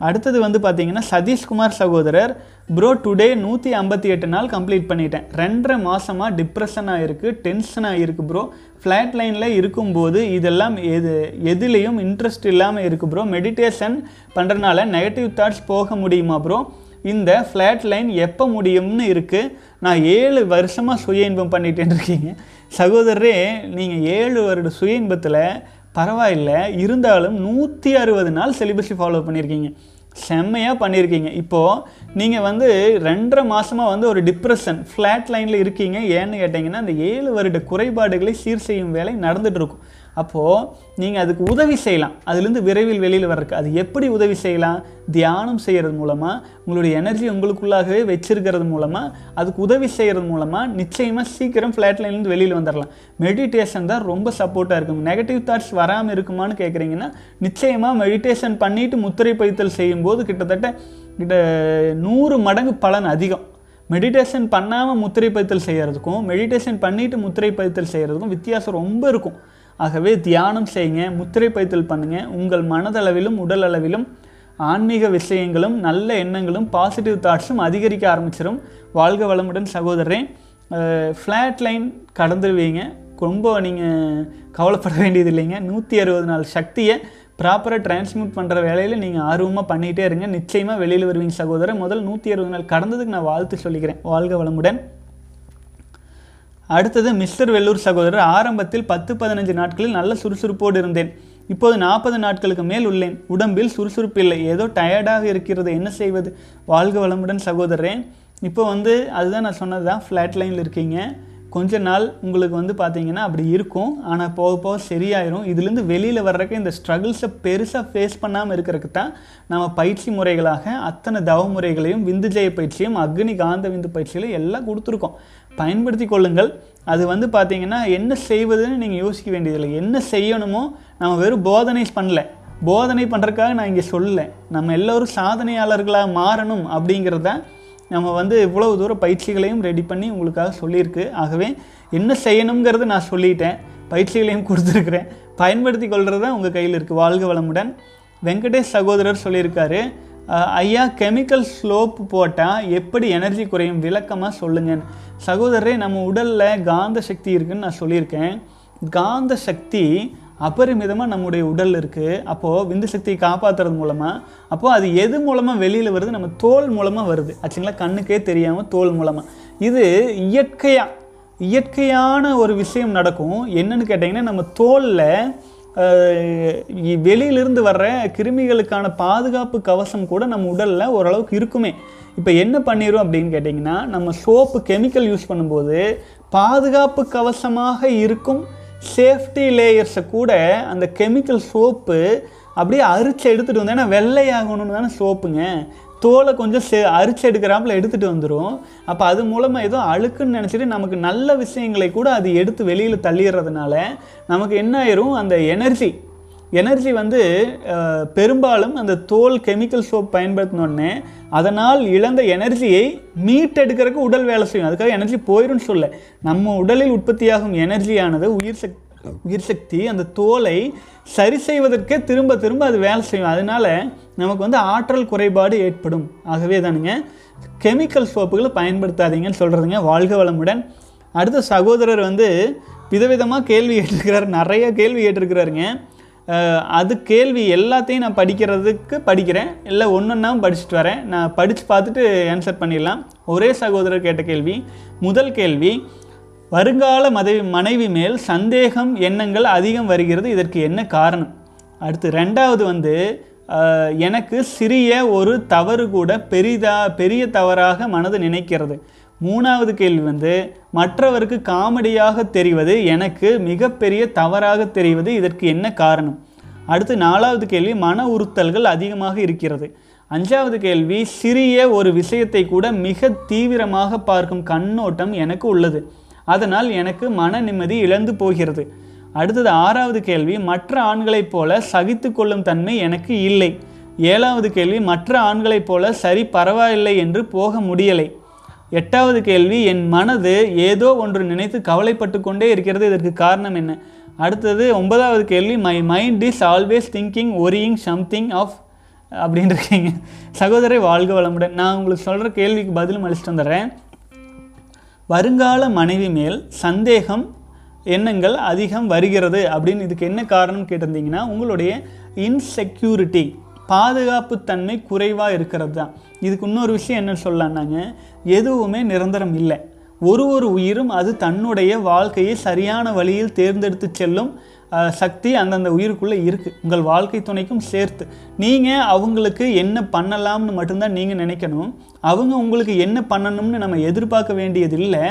அடுத்தது வந்து பார்த்தீங்கன்னா சதீஷ்குமார் சகோதரர், ப்ரோ டுடே நூற்றி ஐம்பத்தி எட்டு நாள் கம்ப்ளீட் பண்ணிட்டேன், ரெண்டரை மாதமாக டிப்ரெஷனாக இருக்குது, டென்ஷனாக இருக்குது ப்ரோ, ஃப்ளாட் லைனில் இருக்கும்போது இதெல்லாம் எது எதுலேயும் இன்ட்ரெஸ்ட் இல்லாமல் இருக்குது ப்ரோ, மெடிடேஷன் பண்ணுறதுனால நெகட்டிவ் தாட்ஸ் போக முடியுமா ப்ரோ, இந்த ஃப்ளாட் லைன் எப்போ முடியும்னு இருக்குது, நான் ஏழு வருஷமாக சுய இன்பம் பண்ணிகிட்டேன்னு இருக்கீங்க. சகோதரரே, நீங்கள் ஏழு வருட சுய இன்பத்தில் பரவாயில்ல, இருந்தாலும் நூற்றி அறுபது நாள் சிலபஸை ஃபாலோ பண்ணியிருக்கீங்க, செம்மையாக பண்ணியிருக்கீங்க. இப்போது நீங்கள் வந்து ரெண்டரை மாதமாக வந்து ஒரு டிப்ரெஷன் ஃப்ளாட் லைனில் இருக்கீங்க. ஏன்னு கேட்டிங்கன்னா அந்த ஏழு வருட குறைபாடுகளை சீர் செய்யும் வேலை நடந்துகிட்ருக்கும். அப்போது நீங்கள் அதுக்கு உதவி செய்யலாம், அதுலேருந்து விரைவில் வெளியில் வர்றதுக்கு. அது எப்படி உதவி செய்யலாம், தியானம் செய்கிறது மூலமாக, உங்களுடைய எனர்ஜி உங்களுக்குள்ளாகவே வச்சுருக்கிறது மூலமாக, அதுக்கு உதவி செய்கிறது மூலமாக நிச்சயமாக சீக்கிரம் ஃப்ளாட் லைன்லேருந்து வெளியில் வந்துடலாம். மெடிடேஷன் தான் ரொம்ப சப்போர்ட்டாக இருக்கும். நெகட்டிவ் தாட்ஸ் வராமல் இருக்குமான்னு கேட்குறீங்கன்னா நிச்சயமாக மெடிடேஷன் பண்ணிவிட்டு முத்திரை பதித்தல் செய்யும்போது கிட்டத்தட்ட கிட்ட நூறு மடங்கு பலன் அதிகம். மெடிடேஷன் பண்ணாமல் முத்திரை பதித்தல் செய்கிறதுக்கும் மெடிடேஷன் பண்ணிவிட்டு முத்திரை பதித்தல் செய்கிறதுக்கும் வித்தியாசம் ரொம்ப இருக்கும். ஆகவே தியானம் செய்யுங்க, முத்திரை பயிற்சிகள் பண்ணுங்கள். உங்கள் மனதளவிலும் உடல் அளவிலும் ஆன்மீக விஷயங்களும் நல்ல எண்ணங்களும் பாசிட்டிவ் தாட்ஸும் அதிகரிக்க ஆரம்பிச்சிடும். வாழ்க வளமுடன் சகோதரரே. ஃப்ளாட் லைன் கடந்துருவீங்க, ரொம்ப நீங்கள் கவலைப்பட வேண்டியது இல்லைங்க. நூற்றி அறுபது நாள் சக்தியை ப்ராப்பராக டிரான்ஸ்மிட் பண்ணுற வேலையில் நீங்கள் ஆர்வமாக பண்ணிகிட்டே இருங்க, நிச்சயமாக வெளியில் வருவீங்க சகோதரர். முதல் நூற்றி அறுபது நாள் கடந்ததுக்கு நான் வாழ்த்து சொல்லிக்கிறேன். வாழ்க வளமுடன். அடுத்தது மிஸ்டர் வெள்ளூர் சகோதரர், ஆரம்பத்தில் பத்து பதினஞ்சு நாட்களில் நல்ல சுறுசுறுப்போடு இருந்தேன், இப்போது நாற்பது நாட்களுக்கு மேல் உள்ளேன், உடம்பில் சுறுசுறுப்பு இல்லை, ஏதோ டயர்டாக இருக்கிறது, என்ன செய்வது? வாழ்க வளமுடன் சகோதரரே. இப்போ வந்து அதுதான் நான் சொன்னது தான், ஃப்ளாட் லைனில் இருக்கீங்க, கொஞ்ச நாள் உங்களுக்கு வந்து பார்த்தீங்கன்னா அப்படி இருக்கும், ஆனால் போக போக சரியாயிரும். இதுலேருந்து வெளியில் வர்றதுக்கு இந்த ஸ்ட்ரகிள்ஸை பெருசாக ஃபேஸ் பண்ணாமல் இருக்கிறதுக்கு தான் நம்ம பயிற்சி முறைகளாக அத்தனை தவ முறைகளையும் விந்துஜய பயிற்சியும் அக்னி காந்த விந்து பயிற்சியிலும் எல்லாம் கொடுத்துருக்கோம், பயன்படுத்தி கொள்ளுங்கள். அது வந்து பார்த்திங்கன்னா என்ன செய்வதுன்னு நீங்கள் யோசிக்க வேண்டியதில்லை. என்ன செய்யணுமோ நம்ம வெறும் போதனை பண்ணல, போதனை பண்ணுறதுக்காக நான் இங்கே சொல்லலை, நம்ம எல்லோரும் சாதனையாளர்களாக மாறணும் அப்படிங்கிறத நம்ம வந்து இவ்வளவு தூரம் பயிற்சிகளையும் ரெடி பண்ணி உங்களுக்காக சொல்லியிருக்கு. ஆகவே என்ன செய்யணுங்கிறது நான் சொல்லிட்டேன், பயிற்சிகளையும் கொடுத்துருக்குறேன், பயன்படுத்தி கொள்கிறது தான் உங்கள் கையில் இருக்குது. வாழ்க வளமுடன். வெங்கடேஷ் சகோதரர் சொல்லியிருக்காரு, ஐயா கெமிக்கல் ஸ்லோப் போட்டால் எப்படி எனர்ஜி குறையும் விளக்கமாக சொல்லுங்கள். சகோதரரே, நம்ம உடலில் காந்த சக்தி இருக்குதுன்னு நான் சொல்லியிருக்கேன். காந்த சக்தி அபரிமிதமாக நம்முடைய உடல் இருக்குது. அப்போது விந்து சக்தியை காப்பாற்றுறது மூலமாக, அப்போது அது எது மூலமாக வெளியில் வருது? நம்ம தோல் மூலமாக வருது ஆச்சுங்களா, கண்ணுக்கே தெரியாமல் தோல் மூலமாக. இது இயற்கையாக இயற்கையான ஒரு விஷயம் நடக்கும். என்னன்னு கேட்டிங்கன்னா, நம்ம தோலில் வெளியிலிருந்து வர்ற கிருமிகளுக்கான பாதுகாப்பு கவசம் கூட நம்ம உடலில் ஓரளவுக்கு இருக்குமே. இப்போ என்ன பண்ணிடும் அப்படின்னு கேட்டிங்கன்னா, நம்ம சோப்பு கெமிக்கல் யூஸ் பண்ணும்போது பாதுகாப்பு கவசமாக இருக்கும் சேஃப்டி லேயர்ஸை கூட அந்த கெமிக்கல் சோப்பு அப்படியே அரிச்சு எடுத்துகிட்டு வந்து, ஏன்னா வெள்ளையாகணும்னு தானே சோப்புங்க, தோலை கொஞ்சம் சே அரிச்சு எடுக்கிறாப்புல எடுத்துகிட்டு வந்துடும். அப்போ அது மூலமாக ஏதோ அழுக்குன்னு நினச்சிட்டு நமக்கு நல்ல விஷயங்களை கூட அது எடுத்து வெளியில் தள்ளிடுறதுனால நமக்கு என்ன ஆயிரும், அந்த எனர்ஜி எனர்ஜி வந்து பெரும்பாலும் அந்த தோல் கெமிக்கல் சோப் பயன்படுத்தினோடனே அதனால் இழந்த எனர்ஜியை மீட்டெடுக்கிறதுக்கு உடல் வேலை செய்யும். அதுக்காக எனர்ஜி போயிடும்னு சொல்ல, நம்ம உடலில் உற்பத்தியாகும் எனர்ஜியானது உயிர் சக் உயிர் சக்தி அந்த தோலை சரி செய்வதற்கே திரும்ப திரும்ப அது வேலை செய்யும். அதனால் நமக்கு வந்து ஆற்றல் குறைபாடு ஏற்படும். ஆகவே தானுங்க கெமிக்கல் சோப்புகளை பயன்படுத்தாதீங்கன்னு சொல்கிறதுங்க. வாழ்க வளமுடன். அடுத்த சகோதரர் வந்து விதவிதமாக கேள்வி கேட்டிருக்கிறார், நிறைய கேள்வி கேட்டிருக்கிறாருங்க. அது கேள்வி எல்லாத்தையும் நான் படிக்கிறதுக்கு படிக்கிறேன், இல்லை ஒன்றுன்னா படிச்சுட்டு வரேன், நான் படித்து பார்த்துட்டு ஆன்சர் பண்ணிடலாம். ஒரே சகோதரர் கேட்ட கேள்வி, முதல் கேள்வி, வருங்கால மனைவி மனைவி மேல் சந்தேகம் எண்ணங்கள் அதிகம் வருகிறது, இதற்கு என்ன காரணம்? அடுத்து ரெண்டாவது வந்து, எனக்கு சிறிய ஒரு தவறு கூட பெரிதா பெரிய தவறாக மனது நினைக்கிறது. மூணாவது கேள்வி வந்து, மற்றவருக்கு காமெடியாக தெரிவது எனக்கு மிகப்பெரிய தவறாக தெரிவது, இதற்கு என்ன காரணம்? அடுத்து நாலாவது கேள்வி, மன உறுத்தல்கள் அதிகமாக இருக்கிறது. அஞ்சாவது கேள்வி, சிறிய ஒரு விஷயத்தை கூட மிக தீவிரமாக பார்க்கும் கண்ணோட்டம் எனக்கு உள்ளது, அதனால் எனக்கு மன நிம்மதி இழந்து போகிறது. அடுத்தது ஆறாவது கேள்வி, மற்ற ஆண்களைப் போல சகித்து கொள்ளும் தன்மை எனக்கு இல்லை. ஏழாவது கேள்வி, மற்ற ஆண்களைப் போல சரி பரவாயில்லை என்று போக முடியலை. எட்டாவது கேள்வி, என் மனது ஏதோ ஒன்று நினைத்து கவலைப்பட்டு கொண்டே இருக்கிறது, இதற்கு காரணம் என்ன? அடுத்தது ஒன்பதாவது கேள்வி, my mind is always thinking worrying something of அப்படின்னு இருக்கீங்க. சகோதரரை வாழ்க வளமுடன். நான் உங்களுக்கு சொல்கிற கேள்விக்கு பதிலும் அளிச்சுட்டு வந்துடுறேன். வருங்கால மனைவி மேல் சந்தேகம் எண்ணங்கள் அதிகம் வருகிறது அப்படின்னு இதுக்கு என்ன காரணம் கேட்டிருந்தீங்கன்னா, உங்களுடைய இன்செக்யூரிட்டி பாதுகாப்புத்தன்மை குறைவாக இருக்கிறது தான். இதுக்கு இன்னொரு விஷயம் என்ன சொல்லலான்னாங்க, எதுவுமே நிரந்தரம் இல்லை. ஒரு ஒரு உயிரும் அது தன்னுடைய வாழ்க்கையை சரியான வழியில் தேர்ந்தெடுத்து செல்லும் சக்தி அந்தந்த உயிருக்குள்ளே இருக்குது, உங்கள் வாழ்க்கை துணைக்கும் சேர்த்து. நீங்கள் அவங்களுக்கு என்ன பண்ணலாம்னு மட்டும்தான் நீங்கள் நினைக்கணும், அவங்க உங்களுக்கு என்ன பண்ணணும்னு நம்ம எதிர்பார்க்க வேண்டியதில்லை.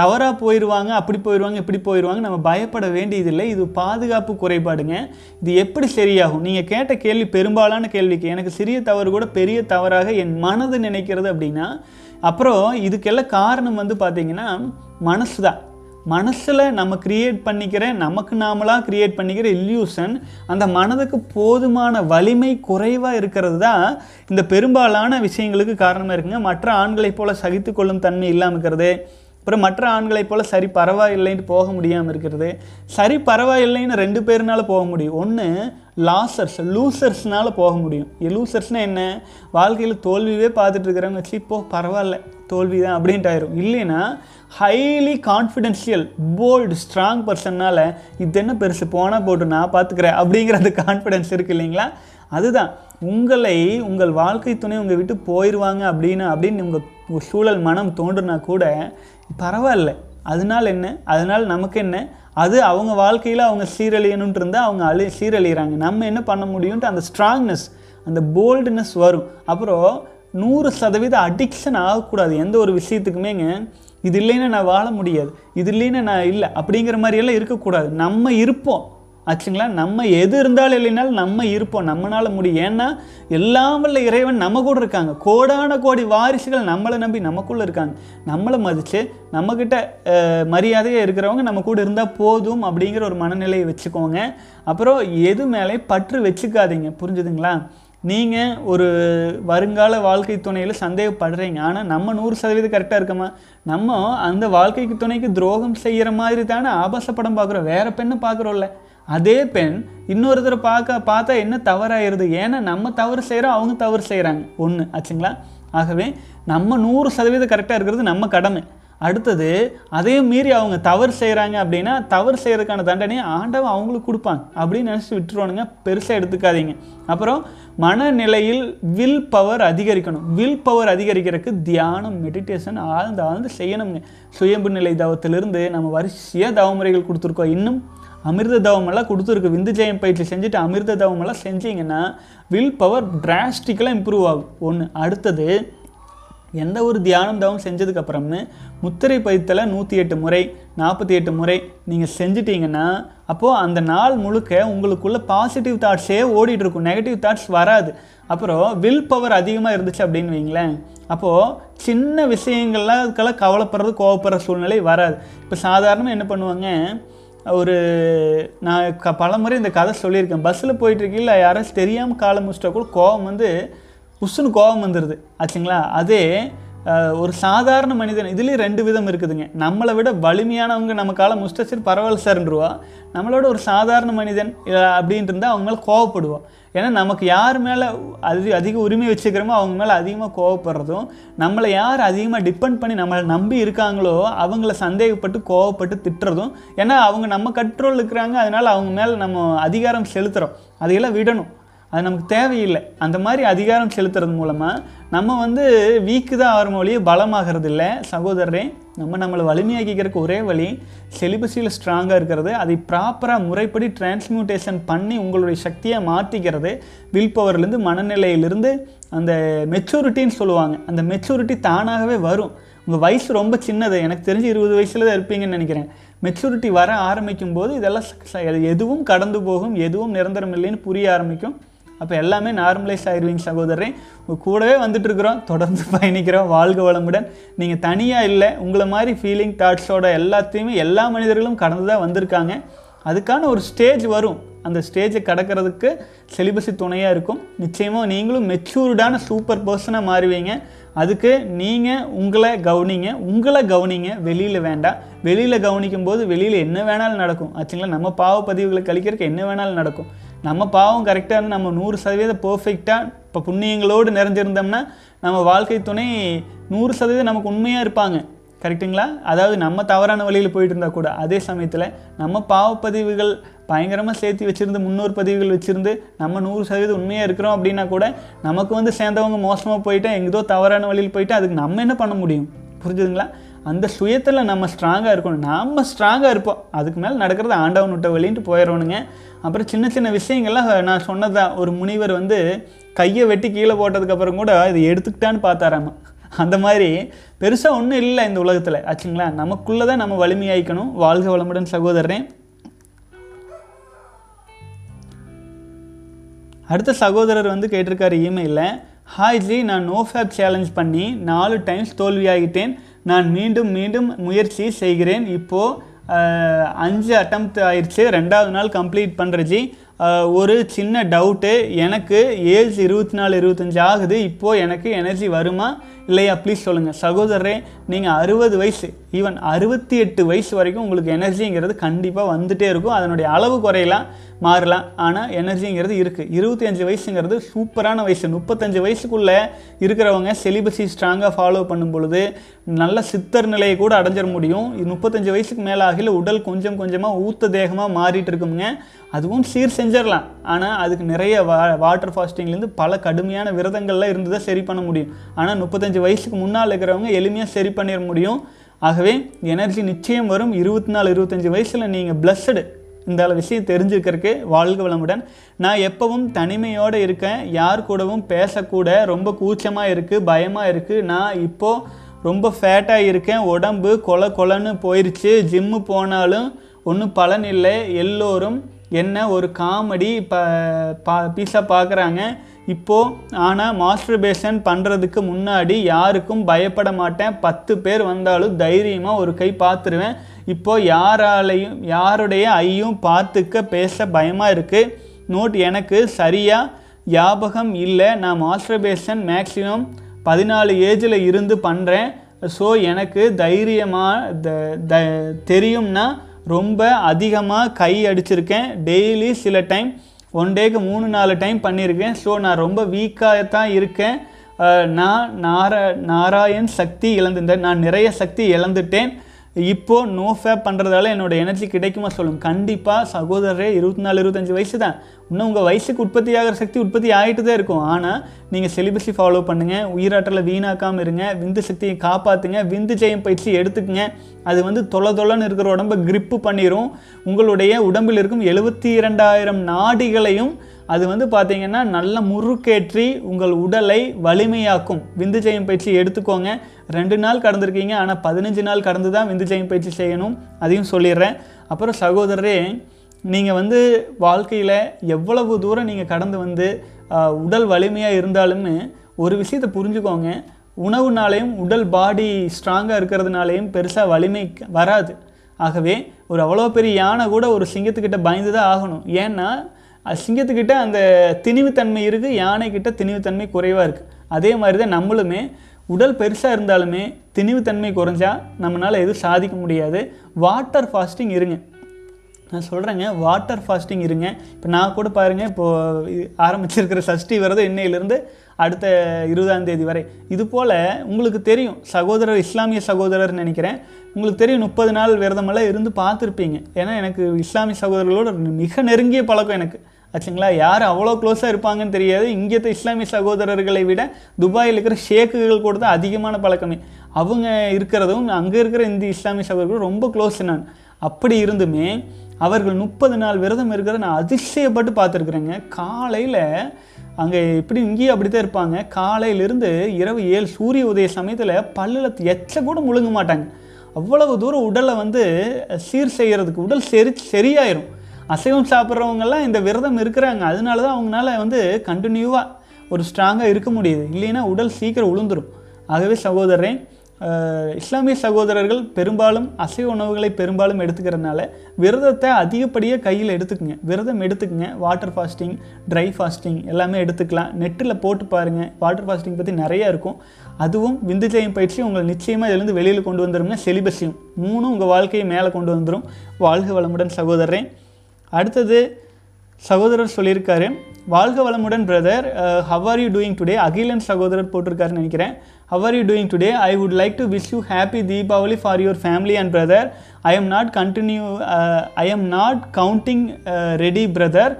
தவறாக போயிடுவாங்க, அப்படி போயிடுவாங்க, இப்படி போயிடுவாங்க, நம்ம பயப்பட வேண்டியதில்லை. இது பாதுகாப்பு குறைபாடுங்க. இது எப்படி சரியாகும்? நீங்கள் கேட்ட கேள்வி பெரும்பாலான கேள்விக்கு எனக்கு சிறிய தவறு கூட பெரிய தவறாக என் மனது நினைக்கிறது அப்படின்னா, அப்புறம் இதுக்கெல்லாம் காரணம் வந்து பார்த்திங்கன்னா மனசு தான். மனசில் நம்ம க்ரியேட் பண்ணிக்கிற, நமக்கு நாமளாக க்ரியேட் பண்ணிக்கிற இல்யூஷன், அந்த மனதுக்கு போதுமான வலிமை குறைவாக இருக்கிறது தான் இந்த பெரும்பாலான விஷயங்களுக்கு காரணமாக இருக்குங்க. மற்ற ஆண்களைப் போல் சகித்து கொள்ளும் தன்மை இல்லாமல் இருக்கிறது, அப்புறம் மற்ற ஆண்களைப் போல் சரி பரவாயில்லைன்னு போக முடியாமல் இருக்கிறது. சரி பரவாயில்லைன்னு ரெண்டு பேருனால போக முடியும். ஒன்று லாசர்ஸ் லூசர்ஸ்னால் போக முடியும். லூசர்ஸ்னால் என்ன? வாழ்க்கையில் தோல்வியே பார்த்துட்டு இருக்கிறவங்க வச்சு இப்போ பரவாயில்ல தோல்வி தான் அப்படின்ட்டு ஆயிரும். இல்லைன்னா ஹைலி கான்ஃபிடென்ஷியல் போல்டு ஸ்ட்ராங் பர்சன்னால் இது என்ன பெருசு, போனால் போட்டு நான் பார்த்துக்கிறேன் அப்படிங்கிற அந்த கான்ஃபிடென்ஸ் இருக்குது இல்லைங்களா, அதுதான். உங்களை உங்கள் வாழ்க்கை துணை உங்கள் விட்டு போயிடுவாங்க அப்படின்னு அப்படின்னு உங்கள் சூழல் மனம் தோன்றுனா கூட பரவாயில்ல, அதனால் என்ன, அதனால் நமக்கு என்ன, அது அவங்க வாழ்க்கையில் அவங்க சீரழியணுன்ட்டு இருந்தால் அவங்க அழி சீரழிகிறாங்க, நம்ம என்ன பண்ண முடியும்ன்ட்டு அந்த ஸ்ட்ராங்னஸ் அந்த போல்டுனஸ் வரும். அப்புறம் நூறு சதவீத அடிக்ஷன் ஆகக்கூடாது எந்த ஒரு விஷயத்துக்குமேங்க. இது இல்லைன்னா நான் வாழ முடியாது, இது இல்லைன்னா நான் இல்லை அப்படிங்கிற மாதிரியெல்லாம் இருக்கக்கூடாது. நம்ம இருப்போம் ஆச்சுங்களா, நம்ம எது இருந்தாலும் இல்லைனாலும் நம்ம இருப்போம், நம்மளால் முடியும். ஏன்னா எல்லாம் வல்ல இறைவன் நம்ம கூட இருக்காங்க, கோடான கோடி வாரிசுகள் நம்மளை நம்பி நமக்குள்ளே இருக்காங்க. நம்மளை மதித்து நம்மக்கிட்ட மரியாதையாக இருக்கிறவங்க நம்ம கூட இருந்தால் போதும் அப்படிங்கிற ஒரு மனநிலையை வச்சுக்கோங்க. அப்புறம் எது மேலே பற்று வச்சுக்காதீங்க, புரிஞ்சுதுங்களா? நீங்கள் ஒரு வருங்கால வாழ்க்கை துணையில் சந்தேகப்படுறீங்க, ஆனால் நம்ம நூறு சதவீதம் கரெக்டாக இருக்கோமா? நம்ம அந்த வாழ்க்கைக்கு துணைக்கு துரோகம் செய்கிற மாதிரி தானே ஆபாச படம் பார்க்குறோம், வேறு பெண்ணை பார்க்குறோம்ல. அதே பெண் இன்னொருத்தரை பார்க்க பார்த்தா என்ன தவறாயிருது? ஏன்னா நம்ம தவறு செய்கிறோம், அவங்க தவறு செய்கிறாங்க. ஒன்று ஆச்சுங்களா? ஆகவே நம்ம நூறு சதவீதம் கரெக்டாக இருக்கிறது நம்ம கடமை. அடுத்தது அதையும் மீறி அவங்க தவறு செய்கிறாங்க அப்படின்னா தவறு செய்கிறதுக்கான தண்டனையை ஆண்டவன் அவங்களுக்கு கொடுப்பாங்க அப்படின்னு நினச்சி விட்டுருவானுங்க, பெருசாக எடுத்துக்காதீங்க. அப்புறம் மனநிலையில் வில் பவர் அதிகரிக்கணும். வில் பவர் அதிகரிக்கிறதுக்கு தியானம், மெடிடேஷன் ஆழ்ந்து ஆழ்ந்து செய்யணுங்க. சுயம்பு நிலை தவத்திலிருந்து நம்ம வரிசையாக தவமுறைகள் கொடுத்துருக்கோம். இன்னும் அமிர்த தவமெல்லாம் கொடுத்துருக்கு. விந்து ஜெயம் பயிற்சி செஞ்சுட்டு அமிர்த தவமெல்லாம் செஞ்சிங்கன்னா வில் பவர் டிராஸ்டிக்கலாக இம்ப்ரூவ் ஆகும். ஒன்று. அடுத்தது எந்த ஒரு தியானம் தவம் செஞ்சதுக்கப்புறம்னு முத்திரை பதித்தலை நூற்றி எட்டு முறை நாற்பத்தி எட்டு முறை நீங்கள் செஞ்சிட்டிங்கன்னா அப்போது அந்த நாள் முழுக்க உங்களுக்குள்ளே பாசிட்டிவ் தாட்ஸே ஓடிட்டுருக்கும், நெகட்டிவ் தாட்ஸ் வராது. அப்புறம் வில் பவர் அதிகமாக இருந்துச்சு அப்படின்னு வைங்களேன், அப்போது சின்ன விஷயங்கள்லாம் அதுக்கெல்லாம் கவலைப்படுறது கோவப்படுற சூழ்நிலை வராது. இப்போ சாதாரணமாக என்ன பண்ணுவாங்க, ஒரு நான் க பலமுறை இந்த கதை சொல்லியிருக்கேன், பஸ்ஸில் போயிட்டுருக்கீங்களா யாராச்சும் தெரியாமல் காலை முடிச்சிட்டா கூட கோவம் வந்து புஷ்ஷுன்னு கோபம் வந்துடுது ஆச்சுங்களா. அதே ஒரு சாதாரண மனிதன், இதுலேயும் ரெண்டு விதம் இருக்குதுங்க. நம்மளை விட வலிமையானவங்க நம்ம காலை முஸ்டர் பரவாயில்ல சார்ன்றுவா, நம்மளோட ஒரு சாதாரண மனிதன் அப்படின்ட்டு இருந்தால் அவங்க மேலே கோவப்படுவோம். ஏன்னா நமக்கு யார் மேலே அது அதிக உரிமை வச்சுக்கிறோமோ அவங்க மேலே அதிகமாக கோவப்படுறதும், நம்மளை யார் அதிகமாக டிபெண்ட் பண்ணி நம்மளை நம்பி இருக்காங்களோ அவங்கள சந்தேகப்பட்டு கோவப்பட்டு திட்டுறதும். ஏன்னா அவங்க நம்ம கண்ட்ரோல் இருக்கிறாங்க, அதனால் அவங்க மேலே நம்ம அதிகாரம் செலுத்துகிறோம். அதையெல்லாம் விடணும், அது நமக்கு தேவையில்லை. அந்த மாதிரி அதிகாரம் செலுத்துறது மூலமாக நம்ம வந்து வீக்கு தான் ஆகிற வழியே பலமாகிறது இல்லை சகோதரரே. நம்ம நம்மளை வலிமையாக்கிக்கிறதுக்கு ஒரே வழி சிலிபஸில் ஸ்ட்ராங்காக இருக்கிறது, அதை ப்ராப்பராக முறைப்படி டிரான்ஸ்மியூட்டேஷன் பண்ணி உங்களுடைய சக்தியாக மாற்றிக்கிறது. வில் பவர்லேருந்து மனநிலையிலிருந்து அந்த மெச்சூரிட்டின்னு சொல்லுவாங்க, அந்த மெச்சூரிட்டி தானாகவே வரும். உங்கள் வயசு ரொம்ப சின்னது, எனக்கு தெரிஞ்சு இருபது வயசில் தான் இருப்பீங்கன்னு நினைக்கிறேன். மெச்சூரிட்டி வர ஆரம்பிக்கும் போது இதெல்லாம் எதுவும் கடந்து போகும், எதுவும் நிரந்தரம் இல்லைன்னு புரிய ஆரம்பிக்கும். அப்போ எல்லாமே நார்மலைஸ் ஆகிடுவீங்க சகோதரரே. உங்கள் கூடவே வந்துட்டுருக்குறோம், தொடர்ந்து பயணிக்கிறோம். வாழ்க வளமுடன். நீங்கள் தனியாக இல்லை, உங்களை மாதிரி ஃபீலிங் தாட்ஸோட எல்லாத்தையுமே எல்லா மனிதர்களும் கடந்து தான் வந்திருக்காங்க. அதுக்கான ஒரு ஸ்டேஜ் வரும், அந்த ஸ்டேஜை கடக்கிறதுக்கு சிலிபஸு துணையாக இருக்கும். நிச்சயமாக நீங்களும் மெச்சூர்டான சூப்பர் பர்சனாக மாறுவீங்க. அதுக்கு நீங்கள் உங்களை கவனிங்க, உங்களை கவனிங்க, வெளியில் வேண்டாம். வெளியில் கவனிக்கும் போது வெளியில் என்ன வேணாலும் நடக்கும் ஆச்சுங்களா. நம்ம பாவ பதிவுகளை கழிக்கிறதுக்கு என்ன வேணாலும் நடக்கும். நம்ம பாவம் கரெக்டாக இருந்து நம்ம நூறு சதவீதம் பர்ஃபெக்டாக இப்போ புண்ணியங்களோடு நிறைஞ்சிருந்தோம்னா நம்ம வாழ்க்கை துணை நூறு சதவீதம் நமக்கு உண்மையாக இருப்பாங்க. கரெக்டுங்களா? அதாவது நம்ம தவறான வழியில் போயிட்டு இருந்தால் கூட அதே சமயத்தில் நம்ம பாவப்பதிவுகள் பயங்கரமாக சேர்த்து வச்சுருந்து முன்னூறு பதிவுகள் வச்சுருந்து நம்ம நூறு சதவீதம் உண்மையாக இருக்கிறோம் அப்படின்னா கூட நமக்கு வந்து சேர்ந்தவங்க மோசமாக போயிட்டா எங்கேதோ தவறான வழியில் போயிட்டா அதுக்கு நம்ம என்ன பண்ண முடியும்? புரிஞ்சுதுங்களா? அந்த சுயத்தில் நம்ம ஸ்ட்ராங்காக இருக்கணும். நாம் ஸ்ட்ராங்காக இருப்போம், அதுக்கு மேலே நடக்கிறது ஆண்டவன் விட்ட வழின்ட்டு போயிடணுங்க. அப்புறம் சின்ன சின்ன விஷயங்கள்லாம் நான் சொன்னதான், ஒரு முனிவர் வந்து கையை வெட்டி கீழே போட்டதுக்கப்புறம் கூட இதை எடுத்துக்கிட்டான்னு பார்த்தாராம. அந்த மாதிரி பெருசாக ஒன்றும் இல்லை இந்த உலகத்தில் ஆச்சுங்களா. நமக்குள்ளே தான் நம்ம வலிமையாயிக்கணும். வாழ்க வளமுடன் சகோதரனே. அடுத்த சகோதரர் வந்து கேட்டிருக்காரு இமெயிலில், ஹாய் ஜி, நான் நோ ஃபேப் சேலஞ்ச் பண்ணி நாலு டைம்ஸ் தோல்வியாகிட்டேன். நான் மீண்டும் மீண்டும் முயற்சி செய்கிறேன். இப்போது அஞ்சு அட்டெம்ப்ட் ஆயிடுச்சு, ரெண்டாவது நாள் கம்ப்ளீட் பண்ணுறஜி. ஒரு சின்ன டவுட்டு, எனக்கு ஏஜ் இருபத்தி நாலு இருபத்தஞ்சி ஆகுது, இப்போது எனக்கு எனர்ஜி வருமா இல்லையா? ப்ளீஸ் சொல்லுங்கள் சகோதரரே. நீங்கள் அறுபது வயசு ஈவன் அறுபத்தி எட்டு வயசு வரைக்கும் உங்களுக்கு எனர்ஜிங்கிறது கண்டிப்பாக வந்துகிட்டே இருக்கும். அதனுடைய அளவு குறையலாம், மாறலாம், ஆனால் எனர்ஜிங்கிறது இருக்குது. இருபத்தி அஞ்சு வயசுங்கிறது சூப்பரான வயசு. முப்பத்தஞ்சு வயசுக்குள்ளே இருக்கிறவங்க சிலிபஸை ஸ்ட்ராங்காக ஃபாலோ பண்ணும் பொழுது நல்ல சித்தர் நிலையை கூட அடைஞ்சிட முடியும். முப்பத்தஞ்சு வயசுக்கு மேலே ஆகில உடல் கொஞ்சம் கொஞ்சமாக ஊத்த தேகமாக மாறிட்டு இருக்குங்க. அதுவும் சீர் செஞ்சிடலாம், ஆனால் அதுக்கு நிறைய வா வாட்டர் ஃபாஸ்டிங்லேருந்து பல கடுமையான விரதங்கள்லாம் இருந்து தான் சரி பண்ண முடியும். ஆனால் முப்பத்தஞ்சு வயசுக்கு முன்னால் இருக்கிறவங்க எளிமையாக சரி பண்ணிட முடியும். ஆகவே எனர்ஜி நிச்சயம் வரும். இருபத்தி நாலு இருபத்தஞ்சி வயசில் நீங்கள் பிளஸ்டு. இந்த விஷயம் தெரிஞ்சுக்கிறதுக்கு வாழ்க வளமுடன். நான் எப்பவும் தனிமையோடு இருக்கேன், யார் கூடவும் பேசக்கூட ரொம்ப கூச்சமாக இருக்குது, பயமாக இருக்குது. நான் இப்போது ரொம்ப ஃபேட்டாக இருக்கேன், உடம்பு கொலை கொலைன்னு போயிடுச்சு. ஜிம்மு போனாலும் ஒன்றும் பலன் இல்லை, எல்லோரும் என்ன ஒரு காமெடி ப பா பீஸாக பார்க்குறாங்க. இப்போது ஆனால் மாஸ்டர்பேஷன் பண்ணுறதுக்கு முன்னாடி யாருக்கும் பயப்பட மாட்டேன், பத்து பேர் வந்தாலும் தைரியமாக ஒரு கை பார்த்துருவேன். இப்போது யாராலையும் யாருடைய ஐயும் பார்த்துக்க பேச பயமாக இருக்குது. நோட், எனக்கு சரியாக ஞாபகம் இல்லை. நான் மாஸ்டர்பேஷன் மேக்ஸிமம் பதினாலு ஏஜில் இருந்து பண்ணுறேன். ஸோ எனக்கு தைரியமாக தெரியும்னா ரொம்ப அதிகமாக கை அடிச்சிருக்கேன். டெய்லி சில டைம் ஒன் டேக்கு மூணு நாலு டைம் பண்ணியிருக்கேன். ஸோ நான் ரொம்ப வீக்காக தான் இருக்கேன். நான் நாரா நாராயண் சக்தி இழந்துட்டேன். நான் நிறைய சக்தி இழந்துட்டேன். இப்போது நோ ஃபேப் பண்ணுறதால என்னோடய எனர்ஜி கிடைக்குமா சொல்லும்? கண்டிப்பாக சகோதரரே, இருபத்தி நாலு இருபத்தஞ்சி வயசு தான். இன்னும் உங்கள் வயசுக்கு உற்பத்தி ஆகிற சக்தி உற்பத்தி ஆகிட்டு தான் இருக்கும். ஆனால் நீங்கள் சிலிபஸை ஃபாலோ பண்ணுங்கள், உயிராற்றலை வீணாக்காமல் இருங்க, விந்து சக்தியை காப்பாற்றுங்க, விந்து ஜெயம் பயிற்சி எடுத்துக்கங்க. அது வந்து தொலை தொலைன்னு இருக்கிற உடம்பை கிரிப்பு பண்ணிடும். உங்களுடைய உடம்பில் இருக்கும் எழுபத்தி இரண்டாயிரம் நாடிகளையும் அது வந்து பார்த்திங்கன்னா நல்ல முறுக்கேற்றி உங்கள் உடலை வலிமையாக்கும். விந்து ஜெயம் பயிற்சி எடுத்துக்கோங்க. ரெண்டு நாள் கடந்திருக்கீங்க, ஆனால் பதினஞ்சு நாள் கடந்து தான் விந்து ஜெயம் பயிற்சி செய்யணும், அதையும் சொல்லிடுறேன். அப்புறம் சகோதரரே, நீங்கள் வந்து வாழ்க்கையில் எவ்வளவு தூரம் நீங்கள் கடந்து வந்து உடல் வலிமையாக இருந்தாலுமே ஒரு விஷயத்தை புரிஞ்சுக்கோங்க. உணவுனாலேயும் உடல் பாடி ஸ்ட்ராங்காக இருக்கிறதுனாலையும் பெருசாக வலிமை வராது. ஆகவே ஒரு அவ்வளோ பெரிய யானை கூட ஒரு சிங்கத்துக்கிட்ட பயந்து தான் ஆகணும். ஏன்னா சிங்கத்துக்கிட்ட அந்த திணிவுத்தன்மை இருக்குது, யானைக்கிட்ட திணிவுத்தன்மை குறைவாக இருக்குது. அதே மாதிரி தான் நம்மளுமே உடல் பெருசாக இருந்தாலுமே திணிவுத்தன்மை குறைஞ்சா நம்மளால் எதுவும் சாதிக்க முடியாது. வாட்டர் ஃபாஸ்டிங் இருங்க, நான் சொல்கிறேங்க, வாட்டர் ஃபாஸ்டிங் இருங்க. இப்போ நான் கூட பாருங்கள், இப்போது ஆரம்பிச்சிருக்கிற சஷ்டி விரதம் இன்னையிலேருந்து அடுத்த இருபதாம் தேதி வரை. இது போல் உங்களுக்கு தெரியும் சகோதரர், இஸ்லாமிய சகோதரர்னு நினைக்கிறேன், உங்களுக்கு தெரியும் முப்பது நாள் விரதமெல்லாம் இருந்து பார்த்துருப்பீங்க. ஏன்னா எனக்கு இஸ்லாமிய சகோதரர்களோட மிக நெருங்கிய பழக்கம் எனக்கு, ஆச்சுங்களா. யார் அவ்வளோ க்ளோஸாக இருப்பாங்கன்னு தெரியாது. இங்கேத்த இஸ்லாமிய சகோதரர்களை விட துபாயில் இருக்கிற ஷேக்குகள் கூட தான் அதிகமான பழக்கமே. அவங்க இருக்கிறதும் அங்கே இருக்கிற இந்திய இஸ்லாமிய சகோதரர்கள் ரொம்ப க்ளோஸ். நான் அப்படி இருந்துமே அவர்கள் முப்பது நாள் விரதம் இருக்கிறத நான் அதிசயப்பட்டு பார்த்துருக்குறேங்க. காலையில் அங்கே இப்படி இங்கேயும் அப்படி தான் இருப்பாங்க. காலையிலிருந்து இரவு ஏழு சூரிய உதய சமயத்தில் பல்லில் எச்ச கூட முழுங்க மாட்டாங்க. அவ்வளவு தூரம் உடலை வந்து சீர் செய்கிறதுக்கு உடல் செரி சரியாயிரும். அசைவம் சாப்பிட்றவங்கெல்லாம் இந்த விரதம் இருக்கிறாங்க, அதனால தான் அவங்களால வந்து கண்டினியூவாக ஒரு ஸ்ட்ராங்காக இருக்க முடியுது. இல்லைன்னா உடல் சீக்கிரம் உளுந்துடும். ஆகவே சகோதரரே, இஸ்லாமிய சகோதரர்கள் பெரும்பாலும் அசைவ உணவுகளை பெரும்பாலும் எடுத்துக்கிறதுனால விரதத்தை அதிகப்படியாக கையில் எடுத்துக்குங்க. விரதம் எடுத்துக்குங்க. வாட்டர் ஃபாஸ்டிங், ட்ரை ஃபாஸ்டிங் எல்லாமே எடுத்துக்கலாம். நெட்டில் போட்டு பாருங்கள், வாட்டர் ஃபாஸ்டிங் பற்றி நிறையா இருக்கும். அதுவும் விந்துஜயம் பயிற்சி உங்களை நிச்சயமாக இதுலேருந்து வெளியில் கொண்டு வந்துடுங்க. சிலிபஸையும் மூணும் உங்கள் வாழ்க்கையை மேலே கொண்டு வந்துடும். வாழ்க வளமுடன் சகோதரரே. அடுத்தது சகோதரர் சொல்லியிருக்காரு, வாழ்க வளமுடன் brother, how are you doing today? Akilan சகோதரர் போட்டிருக்காருன்னு நினைக்கிறேன். How are you doing today? I would like to wish you happy Deepavali for your family and brother. I am not continue I am not counting ready brother,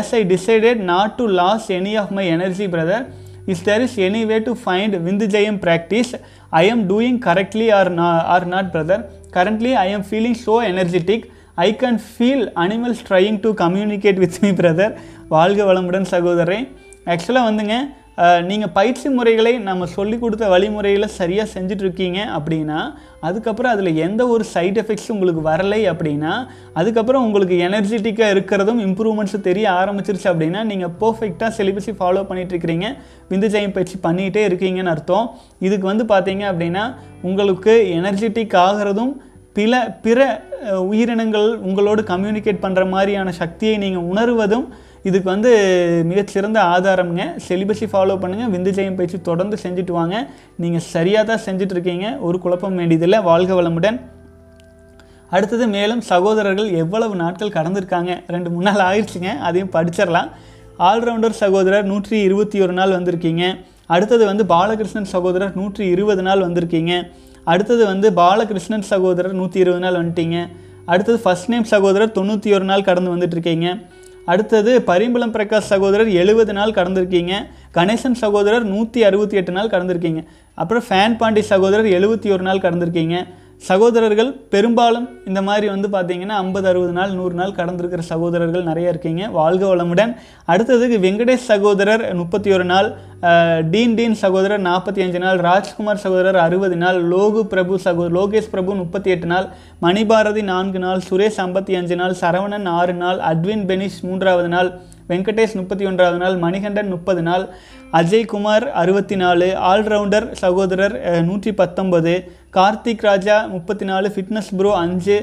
as I decided not to lose any of my energy brother. If there is any way to find விந்துஜயம் practice, I am doing correctly or நா or not brother. Currently I am feeling so energetic, I can feel animals trying to communicate with me brother. வாழ்க வளமுடன் சகோதரரே. ஆக்சுவலாக வந்துங்க, நீங்கள் பயிற்சி முறைகளை நம்ம சொல்லிக் கொடுத்த வழிமுறையில் சரியாக செஞ்சிட்ருக்கீங்க அப்படின்னா, அதுக்கப்புறம் அதில் எந்த ஒரு சைட் எஃபெக்ட்ஸும் உங்களுக்கு வரலை அப்படின்னா, அதுக்கப்புறம் உங்களுக்கு எனர்ஜெட்டிக்காக இருக்கிறதும் இம்ப்ரூவ்மெண்ட்ஸும் தெரிய ஆரம்பிச்சிருச்சு அப்படின்னா, நீங்கள் பர்ஃபெக்டாக சிலிபஸை ஃபாலோ பண்ணிகிட்ருக்கிறீங்க, விந்துஜயம் பயிற்சி பண்ணிகிட்டே இருக்கீங்கன்னு அர்த்தம். இதுக்கு வந்து பார்த்தீங்க அப்படின்னா உங்களுக்கு எனர்ஜெட்டிக் ஆகிறதும் பிற பிற உயிரினங்கள் உங்களோடு கம்யூனிகேட் பண்ணுற மாதிரியான சக்தியை நீங்கள் உணர்வதும் இதுக்கு வந்து மிகச்சிறந்த ஆதாரம்ங்க. சிலிபஸை ஃபாலோ பண்ணுங்கள், விந்துஜயம் பயிற்சி தொடர்ந்து செஞ்சுட்டு வாங்க. நீங்கள் சரியாக தான் செஞ்சிட்ருக்கீங்க, ஒரு குழப்பம் வேண்டியதில்லை. வாழ்க வளமுடன். அடுத்தது மேலும் சகோதரர்கள் எவ்வளவு நாட்கள் கடந்திருக்காங்க, ரெண்டு மூணு நாள் ஆயிடுச்சுங்க, அதையும் படிச்சிடலாம். ஆல்ரவுண்டர் சகோதரர் நூற்றி இருபத்தி ஒரு நாள் வந்திருக்கீங்க. அடுத்தது வந்து பாலகிருஷ்ணன் சகோதரர் நூற்றி இருபது நாள் வந்திருக்கீங்க. அடுத்தது வந்து பாலகிருஷ்ணன் சகோதரர் நூற்றி இருபது நாள் வந்துட்டீங்க. அடுத்தது ஃபஸ்ட் நேம் சகோதரர் தொண்ணூற்றி ஒரு நாள் கடந்து வந்துட்டுருக்கீங்க. அடுத்தது பரிம்பளம் பிரகாஷ் சகோதரர் எழுபது நாள் கடந்திருக்கீங்க. கணேசன் சகோதரர் நூற்றி அறுபத்தி எட்டு நாள் கடந்திருக்கீங்க. அப்புறம் ஃபேன் பாண்டி சகோதரர் எழுபத்தி ஒரு நாள் கடந்திருக்கீங்க. சகோதரர்கள் பெரும்பாலும் இந்த மாதிரி வந்து பார்த்தீங்கன்னா ஐம்பது அறுபது நாள் நூறு நாள் கடந்திருக்கிற சகோதரர்கள் நிறையா இருக்கீங்க. வாழ்க வளமுடன். அடுத்ததுக்கு வெங்கடேஷ் சகோதரர் முப்பத்தி ஒரு நாள், டீன் டீன் சகோதரர் நாற்பத்தி அஞ்சு நாள், ராஜ்குமார் சகோதரர் அறுபது நாள், லோகு பிரபு சகோ லோகேஷ் பிரபு முப்பத்தி எட்டு நாள், மணிபாரதி நான்கு நாள், சுரேஷ் ஐம்பத்தி அஞ்சு நாள், சரவணன் ஆறு நாள், அட்வின் பெனிஷ் மூன்றாவது நாள், வெங்கடேஷ் முப்பத்தி ஒன்றாவது நாள், மணிகண்டன் முப்பது நாள், அஜய்குமார் அறுபத்தி நாலு, ஆல்ரவுண்டர் சகோதரர் நூற்றி பத்தொம்பது, கார்த்திக் ராஜா முப்பத்தி நாலு, ஃபிட்னஸ் ப்ரோ அஞ்சு,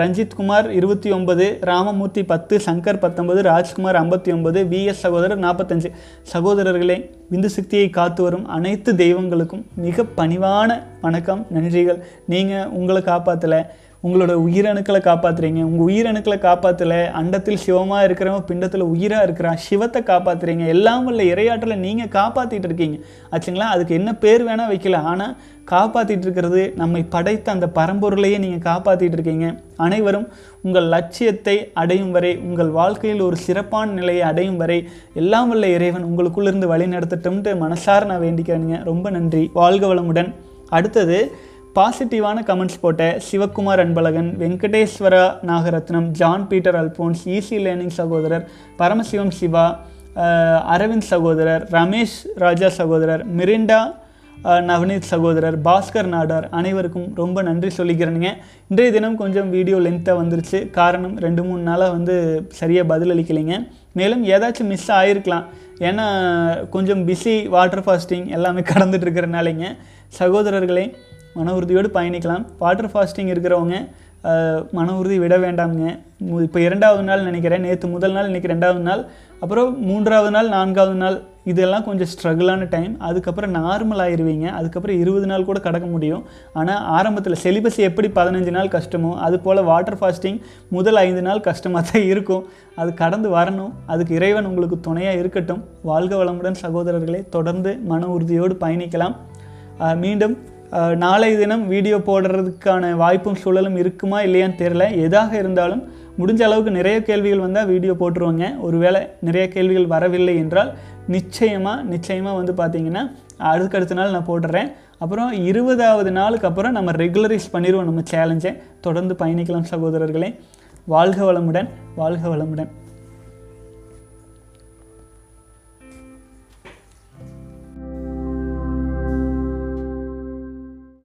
ரஞ்சித் குமார் இருபத்தி ஒன்பது, ராமமூர்த்தி பத்து, சங்கர் பத்தொன்பது, ராஜ்குமார் ஐம்பத்தி ஒன்பது, விஎஸ் சகோதரர் நாற்பத்தஞ்சு. சகோதரர்களே, விந்து சக்தியை காத்து வரும் அனைத்து தெய்வங்களுக்கும் மிக பணிவான வணக்கம், நன்றிகள். நீங்கள் உங்களை காப்பாற்றலை, உங்களோட உயிரணுக்களை காப்பாற்றுறீங்க. உங்கள் உயிரணுக்களை காப்பாற்றலை, அண்டத்தில் சிவமாக இருக்கிறவங்க பிண்டத்தில் உயிராக இருக்கிறா, சிவத்தை காப்பாற்றுறீங்க. எல்லாம் உள்ள இறையாற்றலை நீங்கள் காப்பாற்றிட்டு இருக்கீங்க, ஆச்சுங்களா. அதுக்கு என்ன பேர் வேணால் வைக்கல, ஆனால் காப்பாற்றிட்டு இருக்கிறது நம்மை படைத்த அந்த பரம்பொருளையே நீங்கள் காப்பாற்றிட்டு இருக்கீங்க. அனைவரும் உங்கள் லட்சியத்தை அடையும் வரை, உங்கள் வாழ்க்கையில் ஒரு சிறப்பான நிலையை அடையும் வரை எல்லாம் உள்ள இறைவன் உங்களுக்குள்ளிருந்து வழி நடத்தட்டும்ட்டு மனசார நான் வேண்டிக்கிறேங்க. ரொம்ப நன்றி, வாழ்க வளமுடன். அடுத்தது பாசிட்டிவான கமெண்ட்ஸ் போட்ட Sivakumar Anbazhagan, Venkateswara Nagarathnam, John Peter Alphonse, easy learning சகோதரர், பரமசிவம் சிவா, அரவிந்த் சகோதரர், ரமேஷ் ராஜா சகோதரர், மிரிண்டா நவநீத் சகோதரர், பாஸ்கர் நாடார், அனைவருக்கும் ரொம்ப நன்றி சொல்லிக்கிறேனுங்க. இன்றைய தினம் கொஞ்சம் வீடியோ லென்த்தாக வந்துருச்சு. காரணம், ரெண்டு மூணு நாளாக வந்து சரியாக பதிலளிக்கலைங்க. மேலும் ஏதாச்சும் மிஸ் ஆகிருக்கலாம், ஏன்னா கொஞ்சம் பிஸி, வாட்டர் ஃபாஸ்டிங் எல்லாமே கடந்துட்டு இருக்கிறனாலேங்க. சகோதரர்களே, மன உறுதியோடு பயணிக்கலாம். வாட்டர் ஃபாஸ்டிங் இருக்கிறவங்க மன உறுதி விட வேண்டாமுங்க. இப்போ இரண்டாவது நாள் நினைக்கிறேன், நேற்று முதல் நாள், இன்றைக்கி ரெண்டாவது நாள், அப்புறம் மூன்றாவது நாள், நான்காவது நாள், இதெல்லாம் கொஞ்சம் ஸ்ட்ரகிளான டைம். அதுக்கப்புறம் நார்மல் ஆயிடுவீங்க. அதுக்கப்புறம் இருபது நாள் கூட கடக்க முடியும். ஆனால் ஆரம்பத்தில் சிலிபஸ் எப்படி பதினஞ்சு நாள் கஷ்டமோ, அதுபோல் வாட்டர் ஃபாஸ்டிங் முதல் ஐந்து நாள் கஷ்டமாக தான் இருக்கும். அது கடந்து வரணும். அதுக்கு இறைவன் உங்களுக்கு துணையாக இருக்கட்டும். வாழ்க வளமுடன் சகோதரர்களே. தொடர்ந்து மன உறுதியோடு பயணிக்கலாம். மீண்டும் நாளைய தினம் வீடியோ போடுறதுக்கான வாய்ப்பும் சூழலும் இருக்குமா இல்லையான்னு தெரியல. எதாக இருந்தாலும் முடிஞ்ச அளவுக்கு நிறைய கேள்விகள் வந்தால் வீடியோ போட்டுருவாங்க. ஒருவேளை நிறைய கேள்விகள் வரவில்லை என்றால் நிச்சயமாக நிச்சயமாக வந்து பார்த்திங்கன்னா அதுக்கடுத்த நாள் நான் போட்டுறேன். அப்புறம் இருபதாவது நாளுக்கு அப்புறம் நம்ம ரெகுலரைஸ் பண்ணிடுவோம் நம்ம சேலஞ்சை. தொடர்ந்து பயணிக்கலாம் சகோதரர்களே. வாழ்க வளமுடன், வாழ்க வளமுடன்.